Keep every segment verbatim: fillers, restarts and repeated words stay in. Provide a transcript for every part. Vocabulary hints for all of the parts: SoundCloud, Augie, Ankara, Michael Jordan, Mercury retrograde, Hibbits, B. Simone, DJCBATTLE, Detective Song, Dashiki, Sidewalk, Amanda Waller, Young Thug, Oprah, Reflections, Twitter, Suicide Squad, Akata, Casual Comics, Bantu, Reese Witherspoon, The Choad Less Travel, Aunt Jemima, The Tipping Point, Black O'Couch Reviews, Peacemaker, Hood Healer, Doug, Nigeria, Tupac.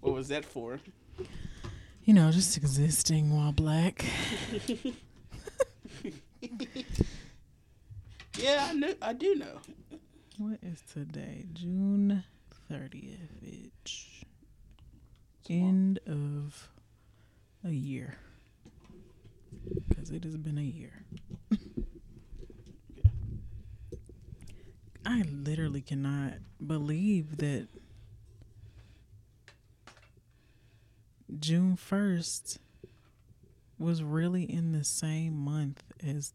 What was that for? You know, just existing while black. Yeah, I know. I do know. What is today? June thirtieth, bitch. End of a year. Because it has been a year. Yeah. I literally cannot believe that June first was really in the same month as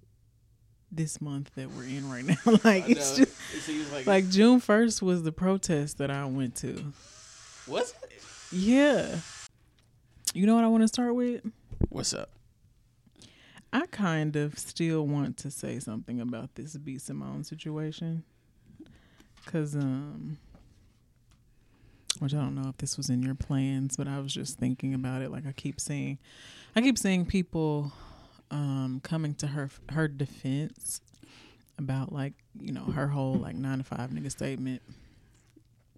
this month that we're in right now. Like, it's just, it seems like, like June first was the protest that I went to. Was it? Yeah. You know what I want to start with? What's up? I kind of still want to say something about this B. Simone situation. Because, um... which I don't know if this was in your plans, but I was just thinking about it. Like I keep seeing, I keep seeing people um, coming to her her defense about like, you know, her whole like nine to five nigga statement.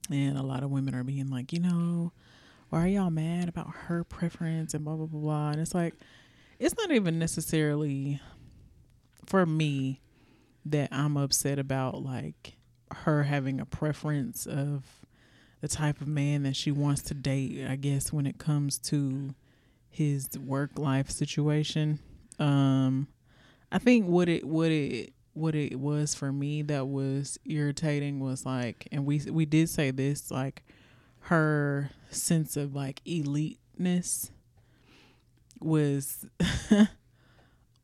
And a lot of women are being like, you know, why are y'all mad about her preference and blah, blah, blah, blah. And it's like, it's not even necessarily for me that I'm upset about like her having a preference of the type of man that she wants to date, I guess, when it comes to his work life situation. Um, I think what it what it what it was for me that was irritating was like, and we we did say this, like her sense of like eliteness was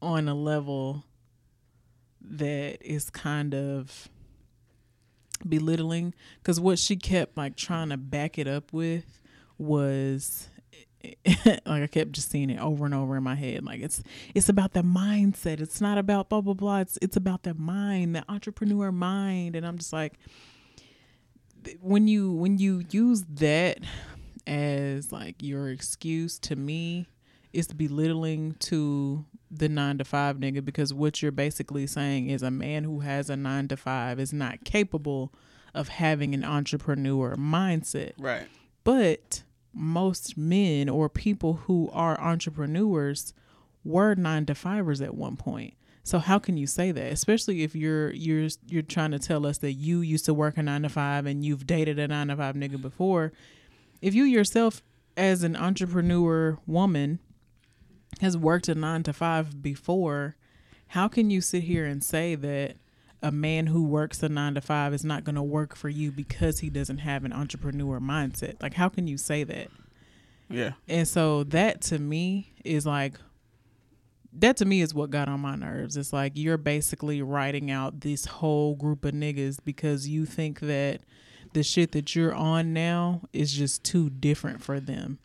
on a level that is kind of belittling, because what she kept like trying to back it up with was like I kept just seeing it over and over in my head, like it's it's about the mindset, it's not about blah blah blah, it's it's about the mind, the entrepreneur mind. And I'm just like, when you when you use that as like your excuse, to me it's belittling to the nine to five nigga, because what you're basically saying is a man who has a nine to five is not capable of having an entrepreneur mindset. Right. But most men or people who are entrepreneurs were nine to fivers at one point. So how can you say that? Especially if you're you're you're trying to tell us that you used to work a nine to five and you've dated a nine to five nigga before. If you yourself as an entrepreneur woman has worked a nine to five before, how can you sit here and say that a man who works a nine to five is not going to work for you because he doesn't have an entrepreneur mindset? Like, how can you say that? Yeah. And so that to me is like, that to me is what got on my nerves. It's like, you're basically writing out this whole group of niggas because you think that the shit that you're on now is just too different for them.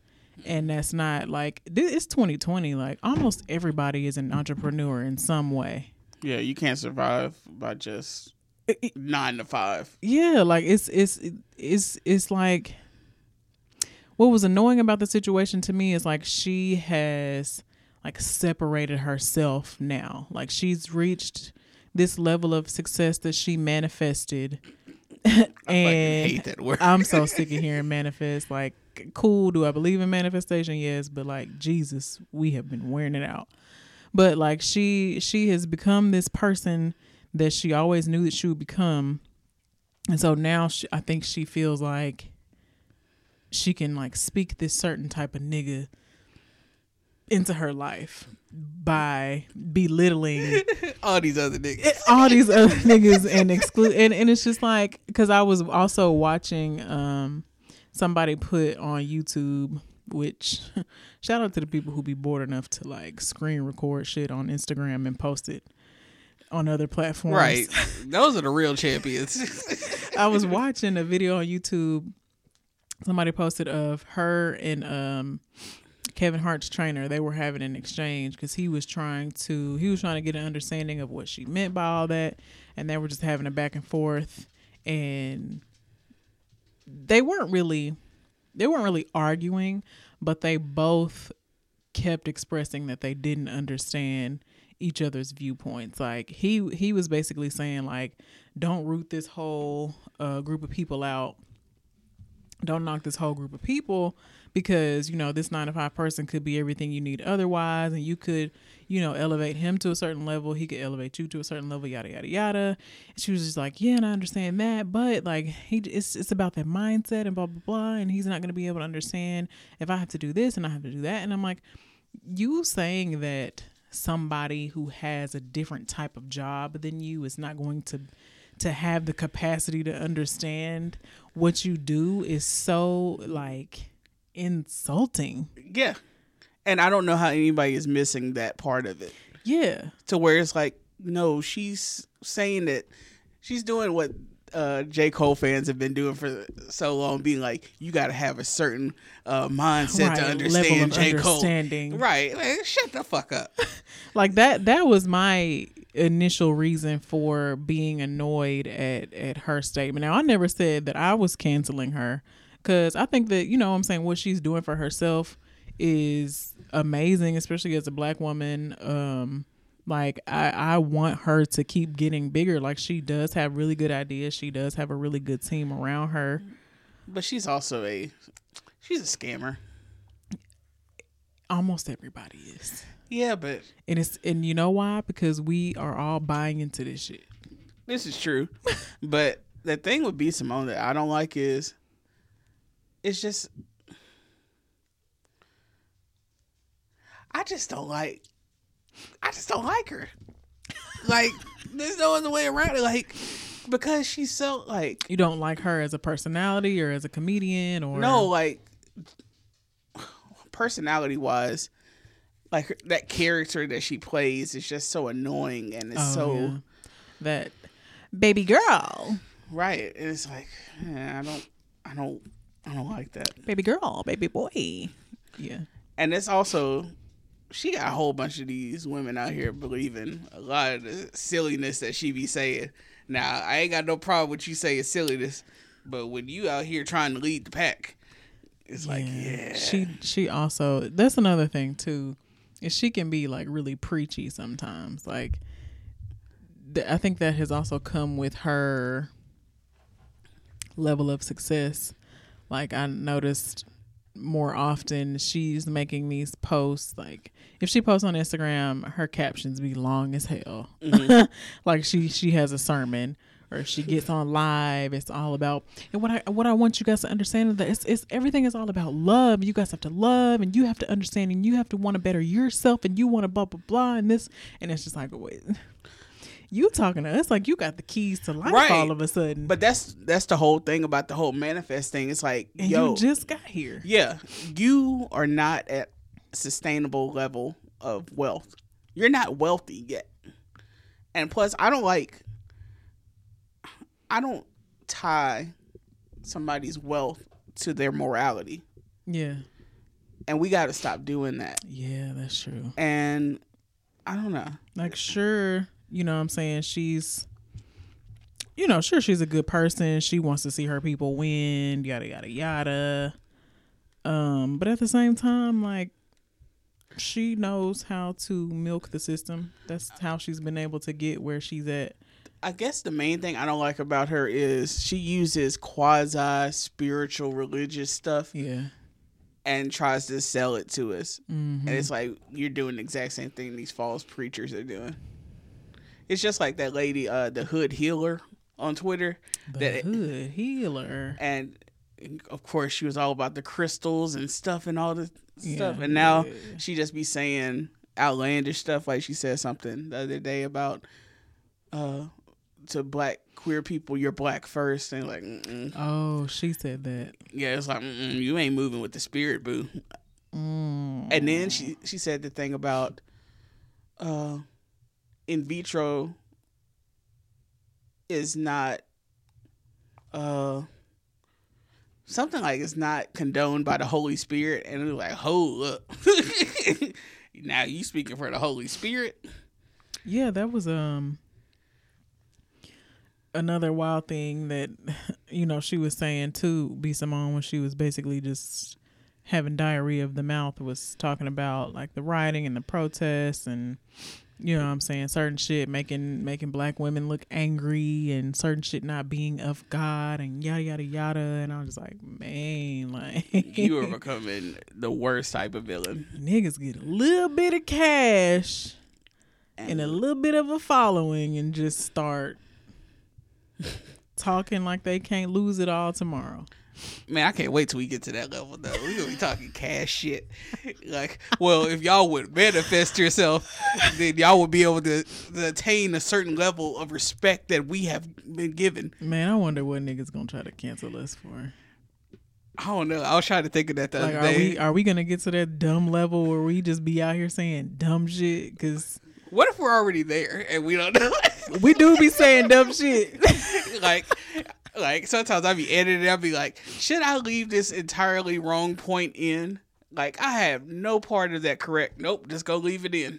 And that's not like, it's twenty twenty, like almost everybody is an entrepreneur in some way. Yeah, you can't survive by just it, nine to five. Yeah, like it's it's it's it's like, what was annoying about the situation to me is like she has like separated herself now. Like she's reached this level of success that she manifested. And I hate that word. I'm so sick of hearing manifest. Like, cool, do I believe in manifestation? Yes, but like Jesus, we have been wearing it out. But like she she has become this person that she always knew that she would become, and so now she, I think she feels like she can like speak this certain type of nigga into her life by belittling all these other niggas, all these other niggas, and exclude. And, and it's just like, because I was also watching um, somebody put on YouTube, which shout out to the people who be bored enough to like screen record shit on Instagram and post it on other platforms. Right. Those are the real champions. I was watching a video on YouTube somebody posted of her and um, Kevin Hart's trainer. They were having an exchange because he was trying to he was trying to get an understanding of what she meant by all that, and they were just having a back and forth, and they weren't really they weren't really arguing, but they both kept expressing that they didn't understand each other's viewpoints. Like he he was basically saying like, don't root this whole uh, group of people out. Don't knock this whole group of people because, you know, this nine to five person could be everything you need otherwise. And you could, you know, elevate him to a certain level. He could elevate you to a certain level, yada, yada, yada. And she was just like, yeah, and I understand that. But like, he it's, it's about that mindset and blah, blah, blah. And he's not going to be able to understand if I have to do this and I have to do that. And I'm like, you saying that somebody who has a different type of job than you is not going to to have the capacity to understand what you do is so like insulting. Yeah. And I don't know how anybody is missing that part of it. Yeah. To where it's like, no, she's saying that she's doing what uh, J. Cole fans have been doing for so long, being like, you got to have a certain uh, mindset right, to understand J. Cole. Right. Like, shut the fuck up. Like that, that was my initial reason for being annoyed at at her statement. Now I never said that I was canceling her, because I think that, you know what I'm saying, what she's doing for herself is amazing, especially as a black woman. Um like I I want her to keep getting bigger. Like she does have really good ideas, she does have a really good team around her, but she's also a she's a scammer. Almost everybody is. Yeah, but and it's and you know why? Because we are all buying into this shit. This is true. But the thing with B. Simone that I don't like is, it's just I just don't like I just don't like her. Like there's no other way around it. Like because she's so like you don't like her as a personality or as a comedian or no like personality wise. Like that character that she plays is just so annoying, and it's oh, so yeah. that baby girl, right? And it's like, yeah, I don't, I don't, I don't like that baby girl, baby boy, yeah. And it's also she got a whole bunch of these women out here believing a lot of the silliness that she be saying. Now I ain't got no problem with you saying silliness, but when you out here trying to lead the pack, it's yeah. like, yeah. She she also that's another thing too. And she can be like really preachy sometimes. Like, th- I think that has also come with her level of success. Like, I noticed more often she's making these posts. Like, if she posts on Instagram, her captions be long as hell. Mm-hmm. Like, she she has a sermon. Or she gets on live, it's all about, and what I what I want you guys to understand is that it's, it's everything is all about love. You guys have to love, and you have to understand, and you have to want to better yourself, and you want to blah blah blah, and this, and it's just like, wait, you talking to us like you got the keys to life right. all of a sudden. But that's that's the whole thing about the whole manifest thing. It's like, and yo, you just got here. Yeah, you are not at sustainable level of wealth. You're not wealthy yet, and plus, I don't like. I don't tie somebody's wealth to their morality. Yeah. And we got to stop doing that. Yeah, that's true. And I don't know. Like, sure, you know what I'm saying? She's, you know, sure, she's a good person. She wants to see her people win, yada, yada, yada. Um, but at the same time, like, she knows how to milk the system. That's how she's been able to get where she's at. I guess the main thing I don't like about her is she uses quasi-spiritual religious stuff yeah, and tries to sell it to us. Mm-hmm. And it's like, you're doing the exact same thing these false preachers are doing. It's just like that lady, uh, the Hood Healer on Twitter. The that Hood it, Healer. And of course, she was all about the crystals and stuff and all the yeah, stuff. And now yeah, yeah. she just be saying outlandish stuff. Like she said something the other day about uh, to black queer people, you're black first. And like, mm-mm. Oh, she said that. Yeah, it's like, mm-mm, you ain't moving with the spirit, boo. Mm. And then she, she said the thing about uh, in vitro is not... Uh, something like it's not condoned by the Holy Spirit, and we're like, hold up, now you speaking for the Holy Spirit. Yeah, that was um another wild thing that, you know, she was saying to B. Simone when she was basically just having diarrhea of the mouth, was talking about like the rioting and the protests and, you know what I'm saying, certain shit making making black women look angry and certain shit not being of God and yada yada yada, and I was just like, man, like you are becoming the worst type of villain. Niggas get a little bit of cash and a little bit of a following and just start talking like they can't lose it all tomorrow. Man, I can't wait till we get to that level, though. We're gonna be talking cash shit. Like, well, if y'all would manifest yourself, then y'all would be able to, to attain a certain level of respect that we have been given. Man, I wonder what niggas gonna try to cancel us for. I don't know. I was trying to think of that the like, other day. Are we, are we gonna get to that dumb level where we just be out here saying dumb shit? Because what if we're already there and we don't know? We do be saying dumb shit. Like... Like, sometimes I'll be editing, I'll be like, should I leave this entirely wrong point in? Like, I have no part of that correct. Nope, just go leave it in.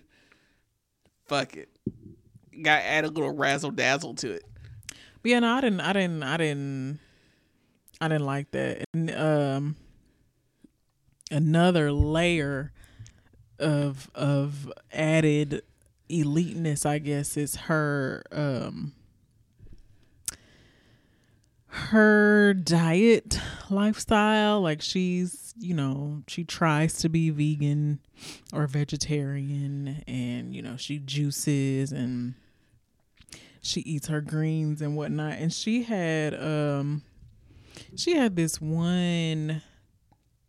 Fuck it. Gotta add a little razzle dazzle to it. But yeah, no, I didn't, I didn't, I didn't, I didn't like that. And, um, another layer of, of added eliteness, I guess, is her, um, her diet lifestyle. Like, she's, you know, she tries to be vegan or vegetarian, and, you know, she juices and she eats her greens and whatnot. And she had um she had this one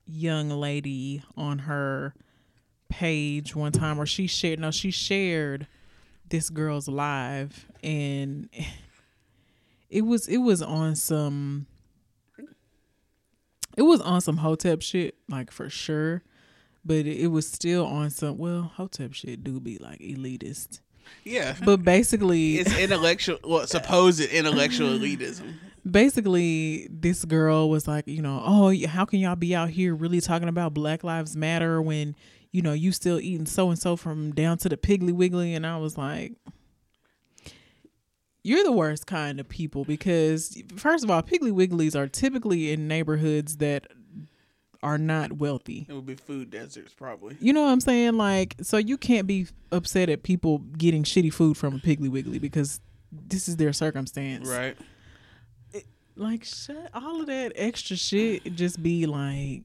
young lady on her page one time where she shared no she shared this girl's live, and It was it was on some it was on some Hotep shit, like, for sure, but it was still on some, well, Hotep shit do be like elitist. Yeah. But basically it's intellectual well, supposed intellectual elitism. Basically, this girl was like, you know, oh, how can y'all be out here really talking about Black Lives Matter when, you know, you still eating so and so from down to the Piggly Wiggly? And I was like, you're the worst kind of people, because first of all, Piggly Wigglies are typically in neighborhoods that are not wealthy. It would be food deserts, probably. You know what I'm saying? Like, so you can't be upset at people getting shitty food from a Piggly Wiggly because this is their circumstance. Right. It, like, shut all of that extra shit. Just be like...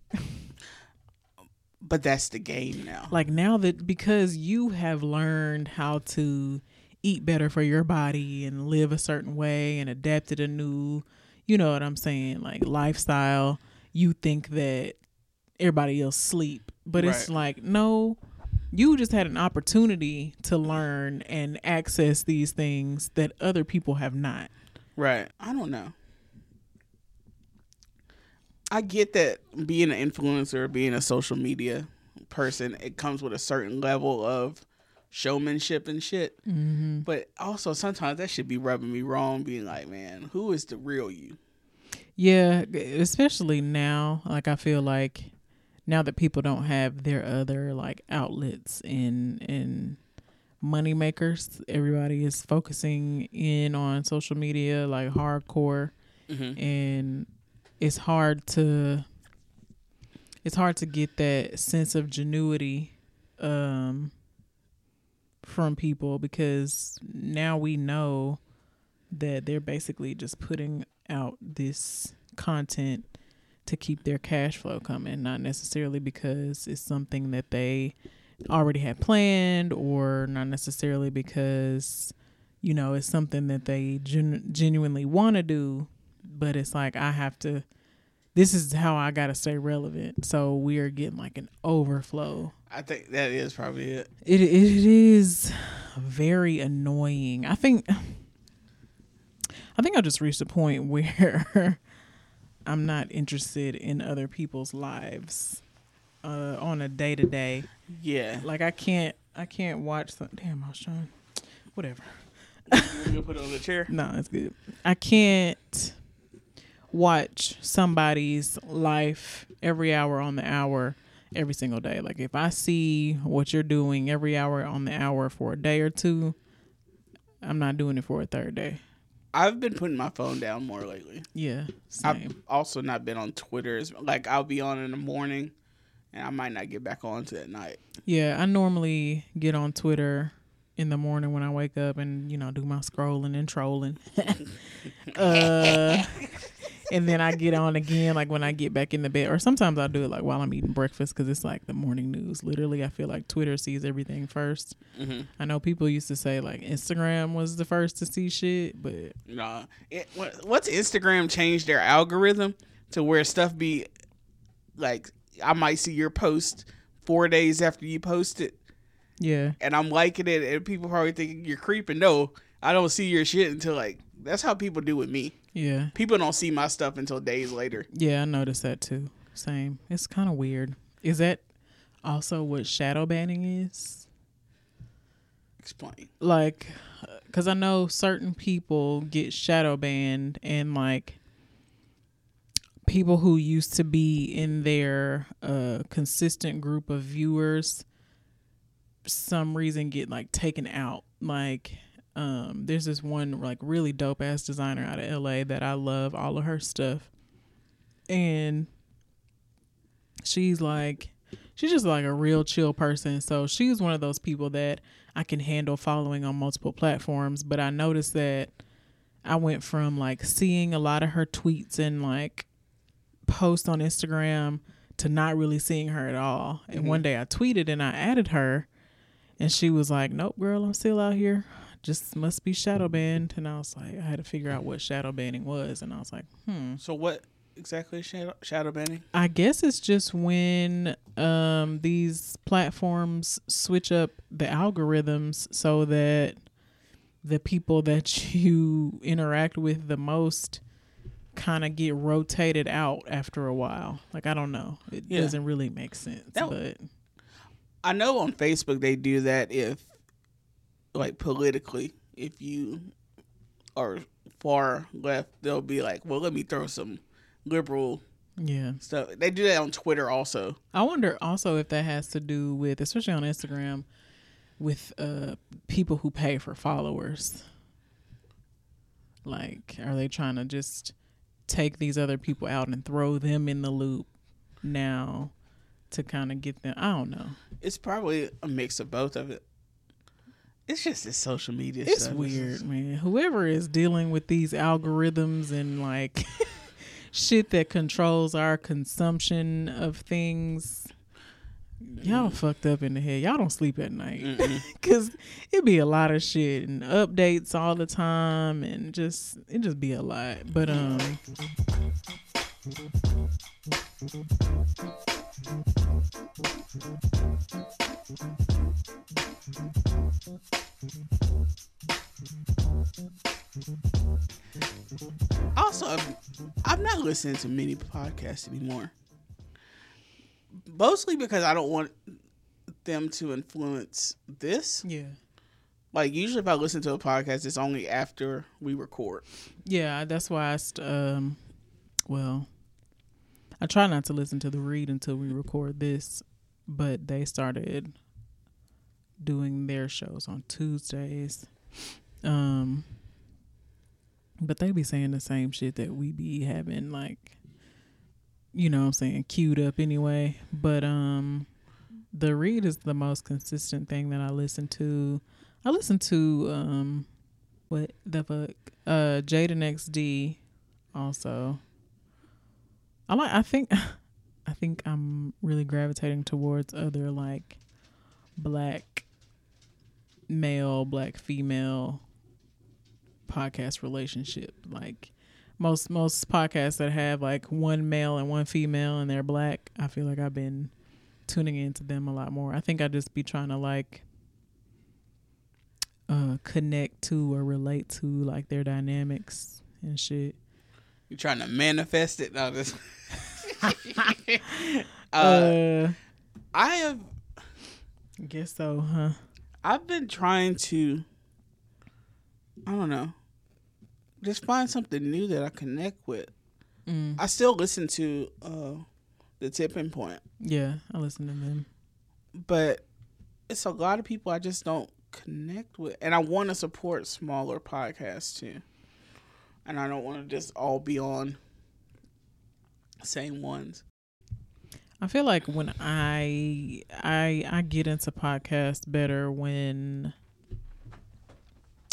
But that's the game now. Like, now that because you have learned how to... eat better for your body and live a certain way and adapted a new, you know what I'm saying, like, lifestyle, you think that everybody else sleep. But right. It's like, no, you just had an opportunity to learn and access these things that other people have not. Right. I don't know. I get that being an influencer, being a social media person, it comes with a certain level of showmanship and shit, mm-hmm. But also sometimes that should be rubbing me wrong, being like, man, who is the real you? Yeah, especially now. Like, I feel like now that people don't have their other, like, outlets and and money makers, everybody is focusing in on social media, like, hardcore, mm-hmm. And it's hard to it's hard to get that sense of genuity um from people, because now we know that they're basically just putting out this content to keep their cash flow coming, not necessarily because it's something that they already had planned, or not necessarily because, you know, it's something that they gen- genuinely want to do. But it's like, I have to this is how I gotta stay relevant. So we are getting like an overflow. I think that is probably it. It it, it is very annoying. I think I think I just reached a point where I'm not interested in other people's lives uh, on a day to day. Yeah, like I can't I can't watch some, damn, I was trying. Whatever. You put it on the chair? No, it's good. I can't watch somebody's life every hour on the hour every single day. Like if I see what you're doing every hour on the hour for a day or two, I'm not doing it for a third day. I've been putting my phone down more lately. Yeah, same. I've also not been on Twitter. Like I'll be on in the morning and I might not get back on to at night. Yeah, I normally get on Twitter in the morning when I wake up and, you know, do my scrolling and trolling. uh, and then I get on again, like when I get back in the bed, or sometimes I do it like while I'm eating breakfast. 'Cause it's like the morning news. Literally. I feel like Twitter sees everything first. Mm-hmm. I know people used to say like Instagram was the first to see shit, but nah. It, once Instagram changed their algorithm to where stuff be like, I might see your post four days after you post it. Yeah. And I'm liking it and people probably think you're creeping. No, I don't see your shit until like, that's how people do with me. Yeah. People don't see my stuff until days later. Yeah, I noticed that too. Same. It's kind of weird. Is that also what shadow banning is? Explain. Like, because I know certain people get shadow banned and like people who used to be in their uh, consistent group of viewers some reason get like taken out. Like um there's this one like really dope ass designer out of L A that I love all of her stuff, and she's like she's just like a real chill person, so she's one of those people that I can handle following on multiple platforms. But I noticed that I went from like seeing a lot of her tweets and like posts on Instagram to not really seeing her at all. And mm-hmm. one day I tweeted and I added her. And she was like, nope, girl, I'm still out here. Just must be shadow banned. And I was like, I had to figure out what shadow banning was. And I was like, hmm. So what exactly is shadow, shadow banning? I guess it's just when um, these platforms switch up the algorithms so that the people that you interact with the most kind of get rotated out after a while. Like, I don't know. It yeah. doesn't really make sense. That but... I know on Facebook they do that if, like, politically, if you are far left, they'll be like, well, let me throw some liberal yeah. stuff. They do that on Twitter also. I wonder also if that has to do with, especially on Instagram, with uh, people who pay for followers. Like, are they trying to just take these other people out and throw them in the loop now to kind of get them? I don't know. It's probably a mix of both of it. It's just this social media it's stuff. It's weird, man. Whoever is dealing with these algorithms and like shit that controls our consumption of things, y'all fucked up in the head. Y'all don't sleep at night because it'd be a lot of shit and updates all the time, and just it just be a lot. But um. Also, I'm, I'm not listening to many podcasts anymore. Mostly because I don't want them to influence this. Yeah. Like, usually if I listen to a podcast, it's only after we record. Yeah, that's why I, st- um, well... I try not to listen to The Read until we record this, but they started doing their shows on Tuesdays. Um, but they be saying the same shit that we be having, like, you know what I'm saying, queued up anyway. But um, The Read is the most consistent thing that I listen to. I listen to, um, what the fuck, uh, Jaden X D also. I like. I think, I think I'm really gravitating towards other like black male, black female podcast relationship like most most podcasts that have like one male and one female and they're black, I feel like I've been tuning into them a lot more. I think I just be trying to like uh, connect to or relate to like their dynamics and shit. You trying to manifest it? No, this. uh, uh, I have. Guess so, huh? I've been trying to. I don't know. Just find something new that I connect with. Mm. I still listen to uh, The Tipping Point. Yeah, I listen to them. But it's a lot of people I just don't connect with. And I want to support smaller podcasts too. And I don't want to just all be on the same ones. I feel like when I I I get into podcasts better when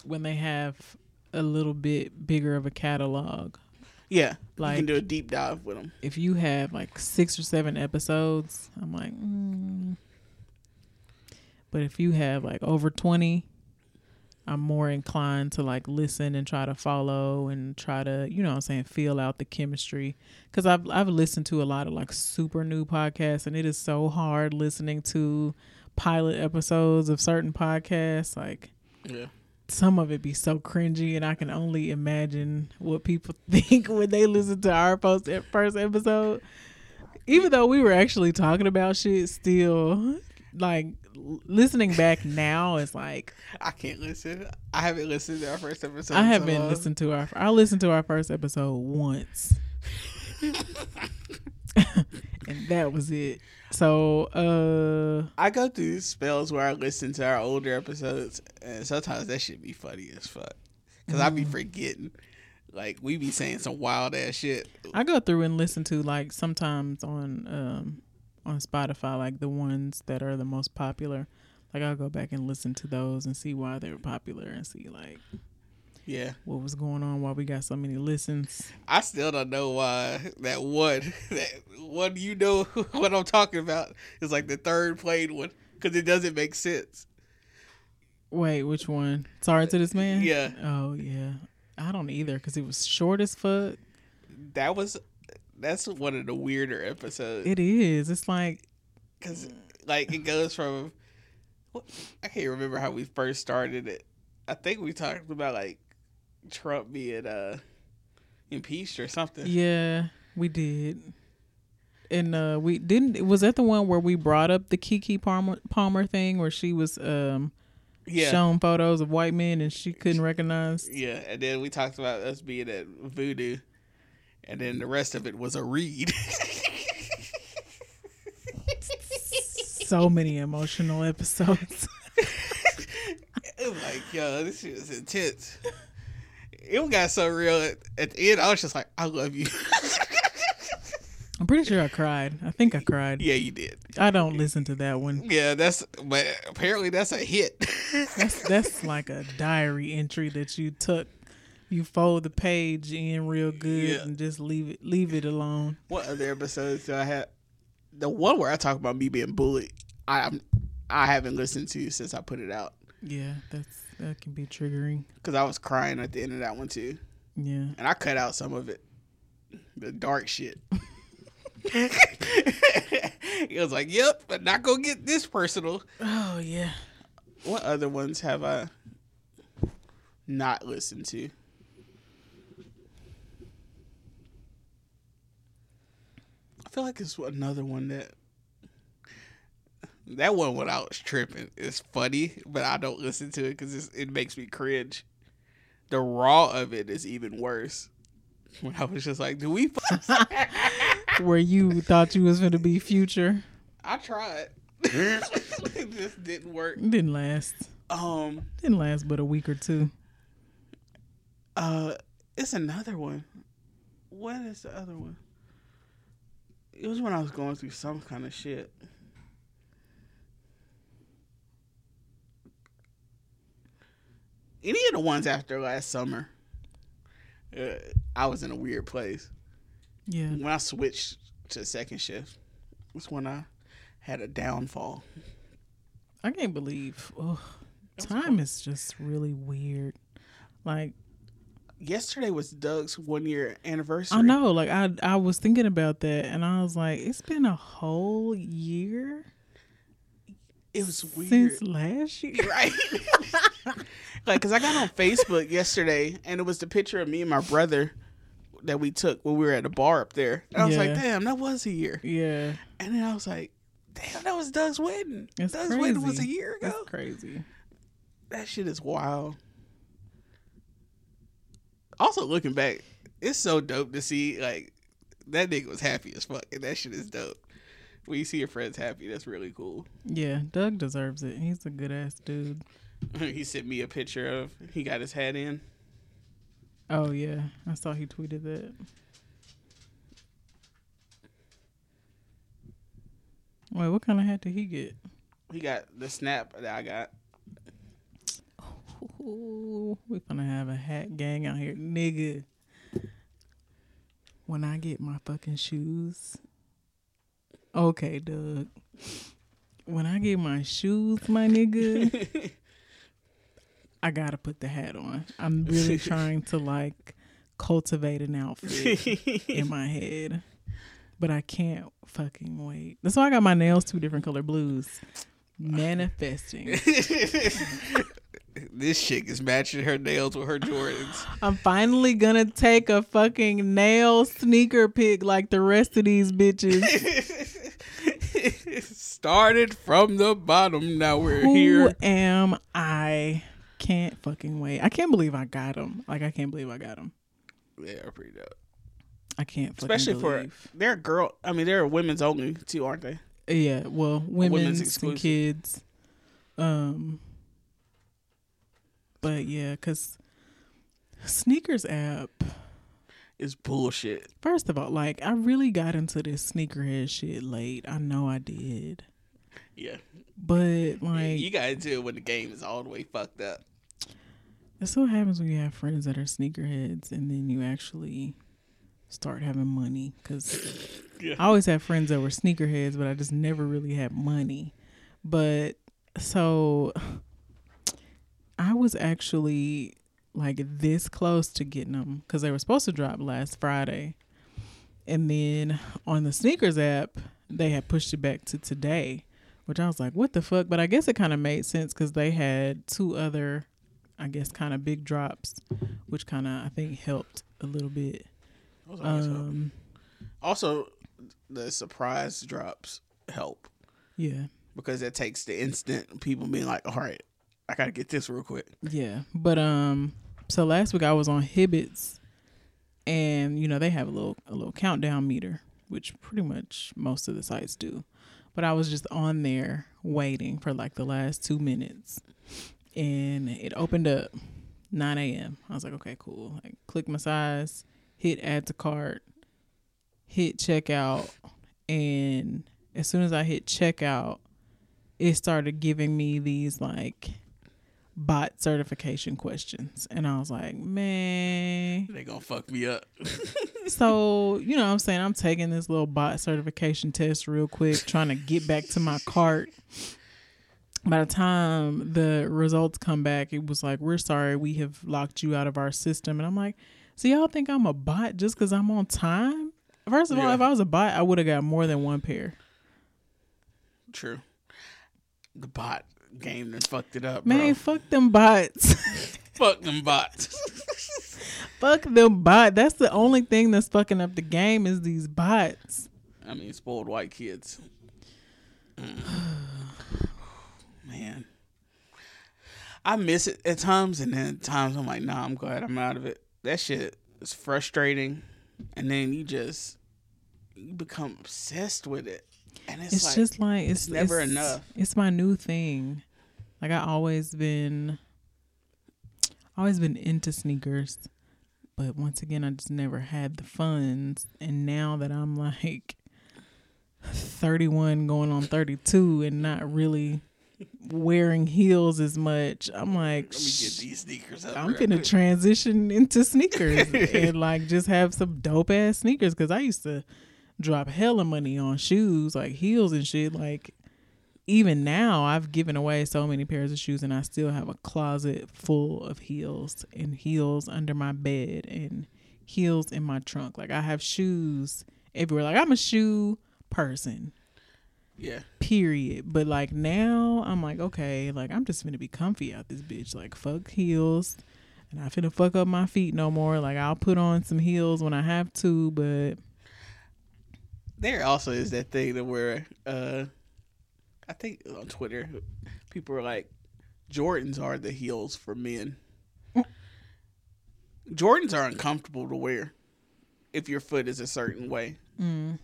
when they have a little bit bigger of a catalog. Yeah, like you can do a deep dive with them. If you have like six or seven episodes, I'm like, mm. But if you have like over twenty, I'm more inclined to like listen and try to follow and try to, you know what I'm saying, feel out the chemistry. Because I've, I've listened to a lot of like super new podcasts, and it is so hard listening to pilot episodes of certain podcasts. Like, yeah. Some of it be so cringy, and I can only imagine what people think when they listen to our post first episode. Even though we were actually talking about shit, still, like, listening back now is like... I can't listen. I haven't listened to our first episode. I haven't so listened to our... I listened to our first episode once. And that was it. So, uh... I go through spells where I listen to our older episodes, and sometimes that shit be funny as fuck. Because mm. I be forgetting. Like, we be saying some wild-ass shit. I go through and listen to, like, sometimes on, um... on Spotify, like the ones that are the most popular. Like, I'll go back and listen to those and see why they're popular and see, like, yeah, what was going on, why we got so many listens. I still don't know why that one, that one, you know what I'm talking about, is like the third played one, because it doesn't make sense. Wait, which one? Sorry to This Man? Yeah. Oh, yeah. I don't either, because it was short as fuck. That was... That's one of the weirder episodes. It is. It's like... Because, like, it goes from... I can't remember how we first started it. I think we talked about, like, Trump being uh, impeached or something. Yeah, we did. And uh, we didn't... Was that the one where we brought up the Keke Palmer, Palmer thing where she was um, yeah. shown photos of white men and she couldn't recognize? Yeah, and then we talked about us being at Voodoo. And then the rest of it was a read. So many emotional episodes. It was like, yo, this shit is intense. It got so real. At the end, I was just like, I love you. I'm pretty sure I cried. I think I cried. Yeah, you did. I don't listen to that one. Yeah, that's, but apparently that's a hit. that's, that's like a diary entry that you took. You fold the page in real good yeah. and just leave it leave it alone. What other episodes do I have? The one where I talk about me being bullied, I I haven't listened to since I put it out. Yeah, that's that can be triggering. Because I was crying at the end of that one too. Yeah. And I cut out some of it. The dark shit. It was like, yep, but not gonna get this personal. Oh, yeah. What other ones have I not listened to? I feel like it's another one that that one when I was tripping is funny, but I don't listen to it because it makes me cringe. The raw of it is even worse. When I was just like, "Do we?" Where you thought you was gonna be Future? I tried. It just didn't work. Didn't last. Um, didn't last but a week or two. Uh, it's another one. What is the other one? It was when I was going through some kind of shit. Any of the ones after last summer, uh, I was in a weird place. Yeah. When I switched to second shift, was when I had a downfall. I can't believe. Ugh, time is just really weird. Like, yesterday was Doug's one year anniversary. I know. Like I, I was thinking about that, and I was like, it's been a whole year. It was weird since last year, right? Like, cause I got on Facebook yesterday, and it was the picture of me and my brother that we took when we were at a bar up there. And I was yeah. like, damn, that was a year. Yeah. And then I was like, damn, that was Doug's wedding. It's Doug's crazy. Wedding was a year ago. That's crazy. That shit is wild. Also, looking back, it's so dope to see like that nigga was happy as fuck, and that shit is dope. When you see your friends happy, that's really cool. Yeah, Doug deserves it. He's a good ass dude. He sent me a picture of he got his hat in. Oh yeah, I saw he tweeted that. Wait, what kind of hat did he get? He got the snap that I got. Ooh, we're gonna have a hat gang out here, nigga. When I get my fucking shoes. Okay, Doug. When I get my shoes, my nigga, I gotta put the hat on. I'm really trying to like cultivate an outfit in my head, but I can't fucking wait. That's why I got my nails two different color blues. Manifesting. This chick is matching her nails with her Jordans. I'm finally gonna take a fucking nail sneaker pic like the rest of these bitches. Started from the bottom. Now we're Who here. Who am I? Can't fucking wait. I can't believe I got them. Like I can't believe I got them. Yeah, pretty dope. I can't fucking Especially believe. for they're girl. I mean, they're women's only too, aren't they? Yeah. Well, women's and kids. Um. But yeah, because sneakers app is bullshit. First of all, like I really got into this sneakerhead shit late. I know I did. Yeah. But like yeah, you got into it when the game is all the way fucked up. That's what happens when you have friends that are sneakerheads, and then you actually start having money. Because yeah. I always had friends that were sneakerheads, but I just never really had money. But so. I was actually like this close to getting them because they were supposed to drop last Friday. And then on the sneakers app, they had pushed it back to today, which I was like, what the fuck? But I guess it kind of made sense because they had two other, I guess, kind of big drops, which kind of, I think, helped a little bit. Um, also, the surprise drops help. Yeah. Because that takes the instant people being like, all right. I gotta get this real quick. Yeah. But um so last week I was on Hibbits, and you know they have a little a little countdown meter, which pretty much most of the sites do. But I was just on there waiting for like the last two minutes. And it opened up nine a.m. I was like, okay, cool. Like click my size, hit add to cart, hit checkout, and as soon as I hit checkout, it started giving me these like bot certification questions, and I was like, man, they gonna fuck me up. So you know what I'm saying, I'm taking this little bot certification test real quick, trying to get back to my cart. By the time the results come back, it was like, we're sorry, we have locked you out of our system. And I'm like, so y'all think I'm a bot just because I'm on time? First of yeah. all, if I was a bot, I would have got more than one pair. True. The bot game that fucked it up, man, bro. Man, fuck them bots. Fuck them bots. Fuck them bots. That's the only thing that's fucking up the game is these bots. I mean, spoiled white kids. Mm. Man. I miss it at times, and then at times I'm like, nah, I'm glad I'm out of it. That shit is frustrating. And then you just you become obsessed with it. And it's, it's like, just like it's, it's never it's, enough. It's my new thing. Like I always been, always been into sneakers, but once again, I just never had the funds. And now that I'm like thirty-one, going on thirty-two, and not really wearing heels as much, I'm like, let me get these sneakers up. I'm finna transition into sneakers and like just have some dope ass sneakers because I used to drop hella money on shoes, like heels and shit. Like even now, I've given away so many pairs of shoes, and I still have a closet full of heels, and heels under my bed, and heels in my trunk. Like, I have shoes everywhere. Like, I'm a shoe person. Yeah. Period. But like now, I'm like, okay, like I'm just finna be comfy out this bitch. Like, fuck heels, and I finna fuck up my feet no more. Like, I'll put on some heels when I have to, but. There also is that thing that where uh, I think on Twitter, people are like, Jordans are the heels for men. Jordans are uncomfortable to wear if your foot is a certain way. Mm.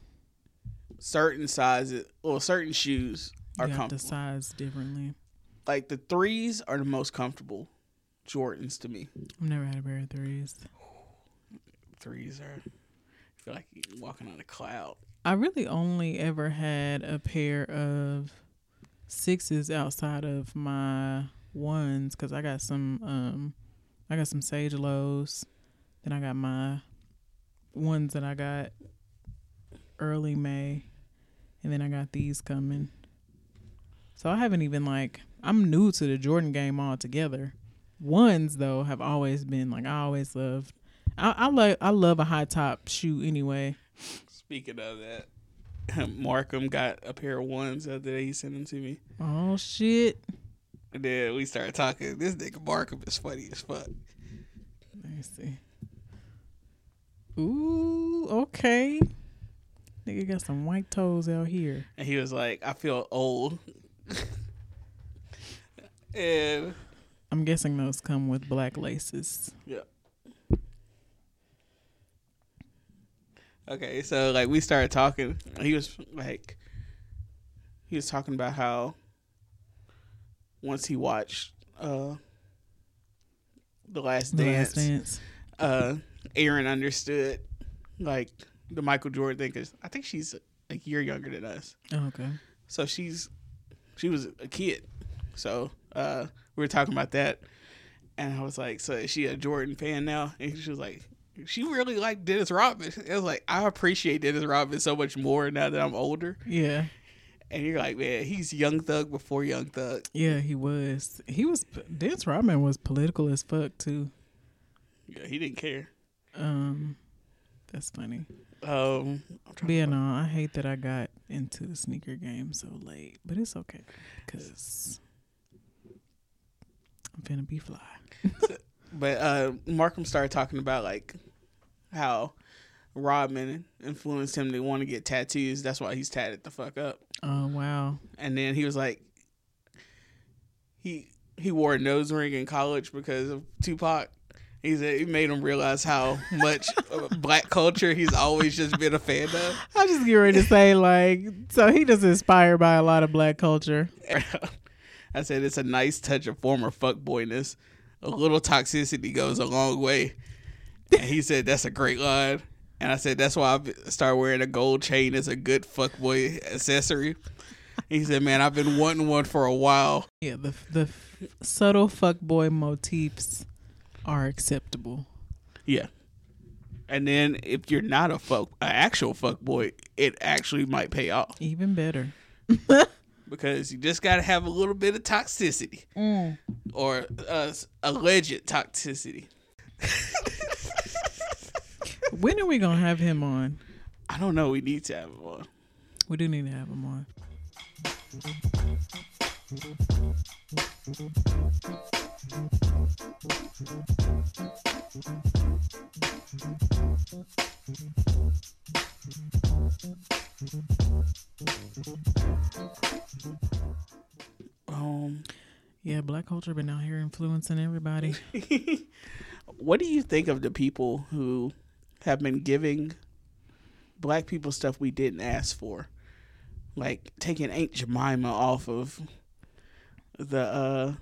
Certain sizes or certain shoes are you have comfortable. To size differently. Like the threes are the most comfortable Jordans to me. I've never had a pair of threes. Threes are, I feel like you're walking on a cloud. I really only ever had a pair of sixes outside of my ones, because I got some, um, I got some Sage Lows. Then I got my ones that I got early May, and then I got these coming. So I haven't even like, I'm new to the Jordan game altogether. Ones though have always been like, I always loved. I I, lo- I love a high top shoe anyway. Speaking of that, Markham got a pair of ones the other day. He sent them to me. Oh, shit. And then we started talking. This nigga Markham is funny as fuck. Let me see. Ooh, okay. Nigga got some white toes out here. And he was like, I feel old. And I'm guessing those come with black laces. Yeah. Okay, so like we started talking. He was like, he was talking about how once he watched uh, The Last Dance, the Last Dance. Uh, Aaron understood like the Michael Jordan thing, because I think she's like a year younger than us. Oh, okay. So she's she was a kid. So uh, we were talking about that, and I was like, so is she a Jordan fan now? And she was like, she really liked Dennis Rodman. It was like, I appreciate Dennis Rodman so much more now that I'm older. Yeah. And you're like, man, he's Young Thug before Young Thug. Yeah, he was. He was. Dennis Rodman was political as fuck too. Yeah, he didn't care. Um, that's funny. Um, being on, I hate that I got into the sneaker game so late, but it's okay because I'm finna be fly. But uh, Markham started talking about like how Rodman influenced him to want to get tattoos. That's why he's tatted the fuck up. Oh, wow. And then he was like, he he wore a nose ring in college because of Tupac. He said it made him realize how much black culture he's always just been a fan of. I just get ready to say, like, so he just inspired by a lot of black culture. I said it's a nice touch of former fuckboyness. A little toxicity goes a long way. And he said, that's a great line. And I said, that's why I started wearing a gold chain as a good fuckboy accessory. He said, man, I've been wanting one for a while. Yeah, the the f- subtle fuckboy motifs are acceptable. Yeah. And then if you're not a fuck, an actual fuckboy, it actually might pay off. Even better. Because you just got to have a little bit of toxicity mm. or uh, alleged toxicity. When are we going to have him on? I don't know. We need to have him on. We do need to have him on. Um, yeah, black culture been out here influencing everybody. What do you think of the people who have been giving black people stuff we didn't ask for, like taking Aunt Jemima off of the uh,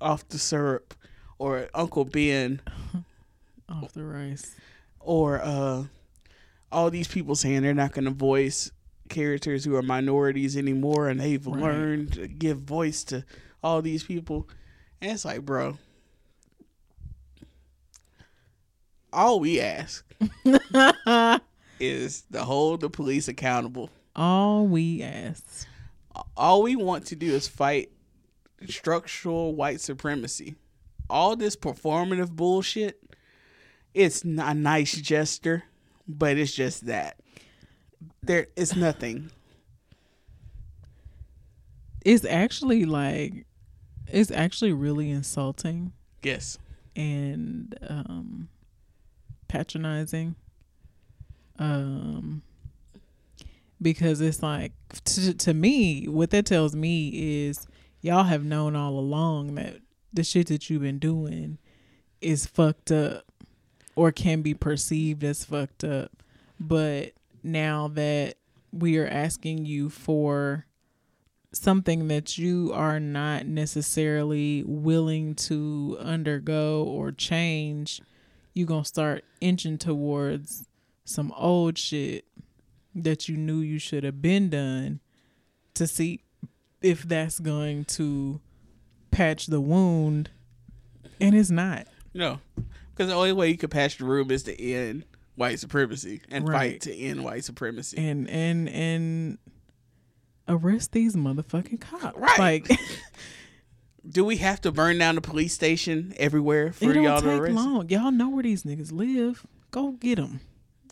off the syrup, or Uncle Ben off the rice, or uh, all these people saying they're not going to voice characters who are minorities anymore, and they've right. learned to give voice to all these people. And it's like, bro, all we ask is to hold the police accountable. All we ask. all we want to do is fight structural white supremacy. All this performative bullshit, it's not a nice gesture, but it's just that. There, it's nothing. It's actually like, it's actually really insulting. Yes. And um, patronizing. Um, because it's like, to, to me, what that tells me is y'all have known all along that the shit that you've been doing is fucked up or can be perceived as fucked up. But now that we are asking you for something that you are not necessarily willing to undergo or change, you're going to start inching towards some old shit that you knew you should have been done to see if that's going to patch the wound. And it's not. No, because the only way you could patch the wound is to end white supremacy and right. fight to end white supremacy. And, and, and, arrest these motherfucking cops. Right. Like, do we have to burn down the police station everywhere for y'all to arrest? It don't take long. Y'all know where these niggas live. Go get them.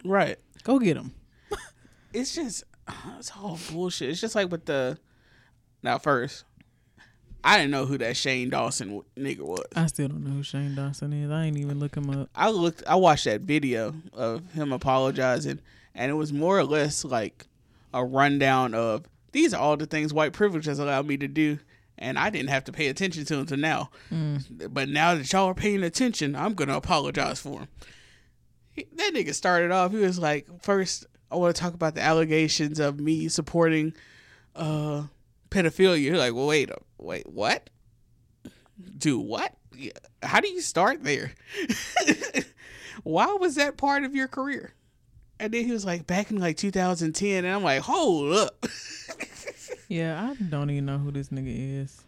Right. Go get them. It's just, it's all bullshit. It's just like with the, now first, I didn't know who that Shane Dawson nigga was. I still don't know who Shane Dawson is. I ain't even look him up. I looked, I watched that video of him apologizing, and it was more or less like a rundown of, these are all the things white privilege has allowed me to do, and I didn't have to pay attention to until now. Mm. But now that y'all are paying attention, I'm going to apologize for him. He, that nigga started off, he was like, first, I want to talk about the allegations of me supporting uh, pedophilia. You're like, well, wait, wait, what? Do what? How do you start there? Why was that part of your career? And then he was like, back in like two thousand ten, and I'm like, hold up. Yeah, I don't even know who this nigga is.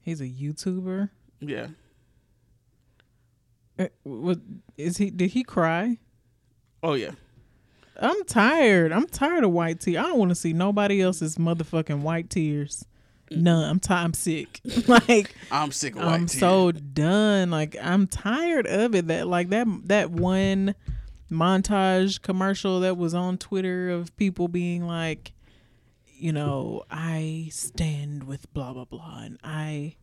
He's a YouTuber. Yeah. Uh, what is he? Did he cry? Oh yeah. I'm tired. I'm tired of white tears. I don't want to see nobody else's motherfucking white tears. None. I'm tired. I'm sick. Like I'm sick of white I'm tears. So done. Like I'm tired of it. That like that that one montage commercial that was on Twitter of people being like, you know, I stand with blah blah blah, and I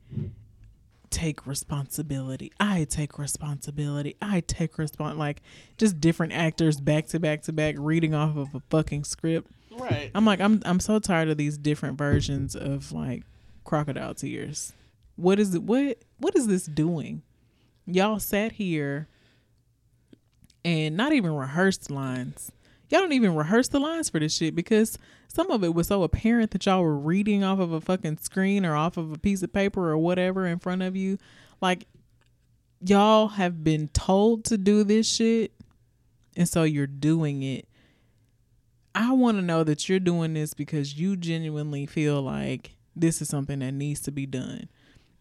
take responsibility. I take responsibility. I take respons. Like just different actors back to back to back reading off of a fucking script. Right. I'm like, I'm I'm so tired of these different versions of like crocodile tears. What is it? What what is this doing? Y'all sat here and not even rehearsed lines. Y'all don't even rehearse the lines for this shit because some of it was so apparent that y'all were reading off of a fucking screen or off of a piece of paper or whatever in front of you. Like y'all have been told to do this shit, and so you're doing it. I want to know that you're doing this because you genuinely feel like this is something that needs to be done.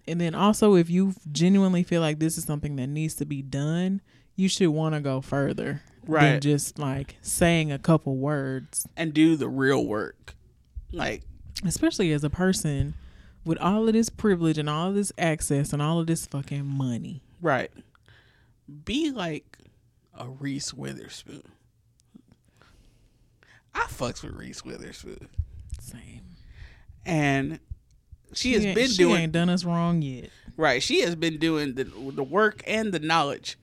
And then also, if you genuinely feel like this is something that needs to be done, you should want to go further right. than just like saying a couple words. And do the real work. Like, especially as a person with all of this privilege and all of this access and all of this fucking money. Right. Be like a Reese Witherspoon. I fucks with Reese Witherspoon. Same. And she, she has been she doing... She ain't done us wrong yet. Right. She has been doing the, the work and the knowledge.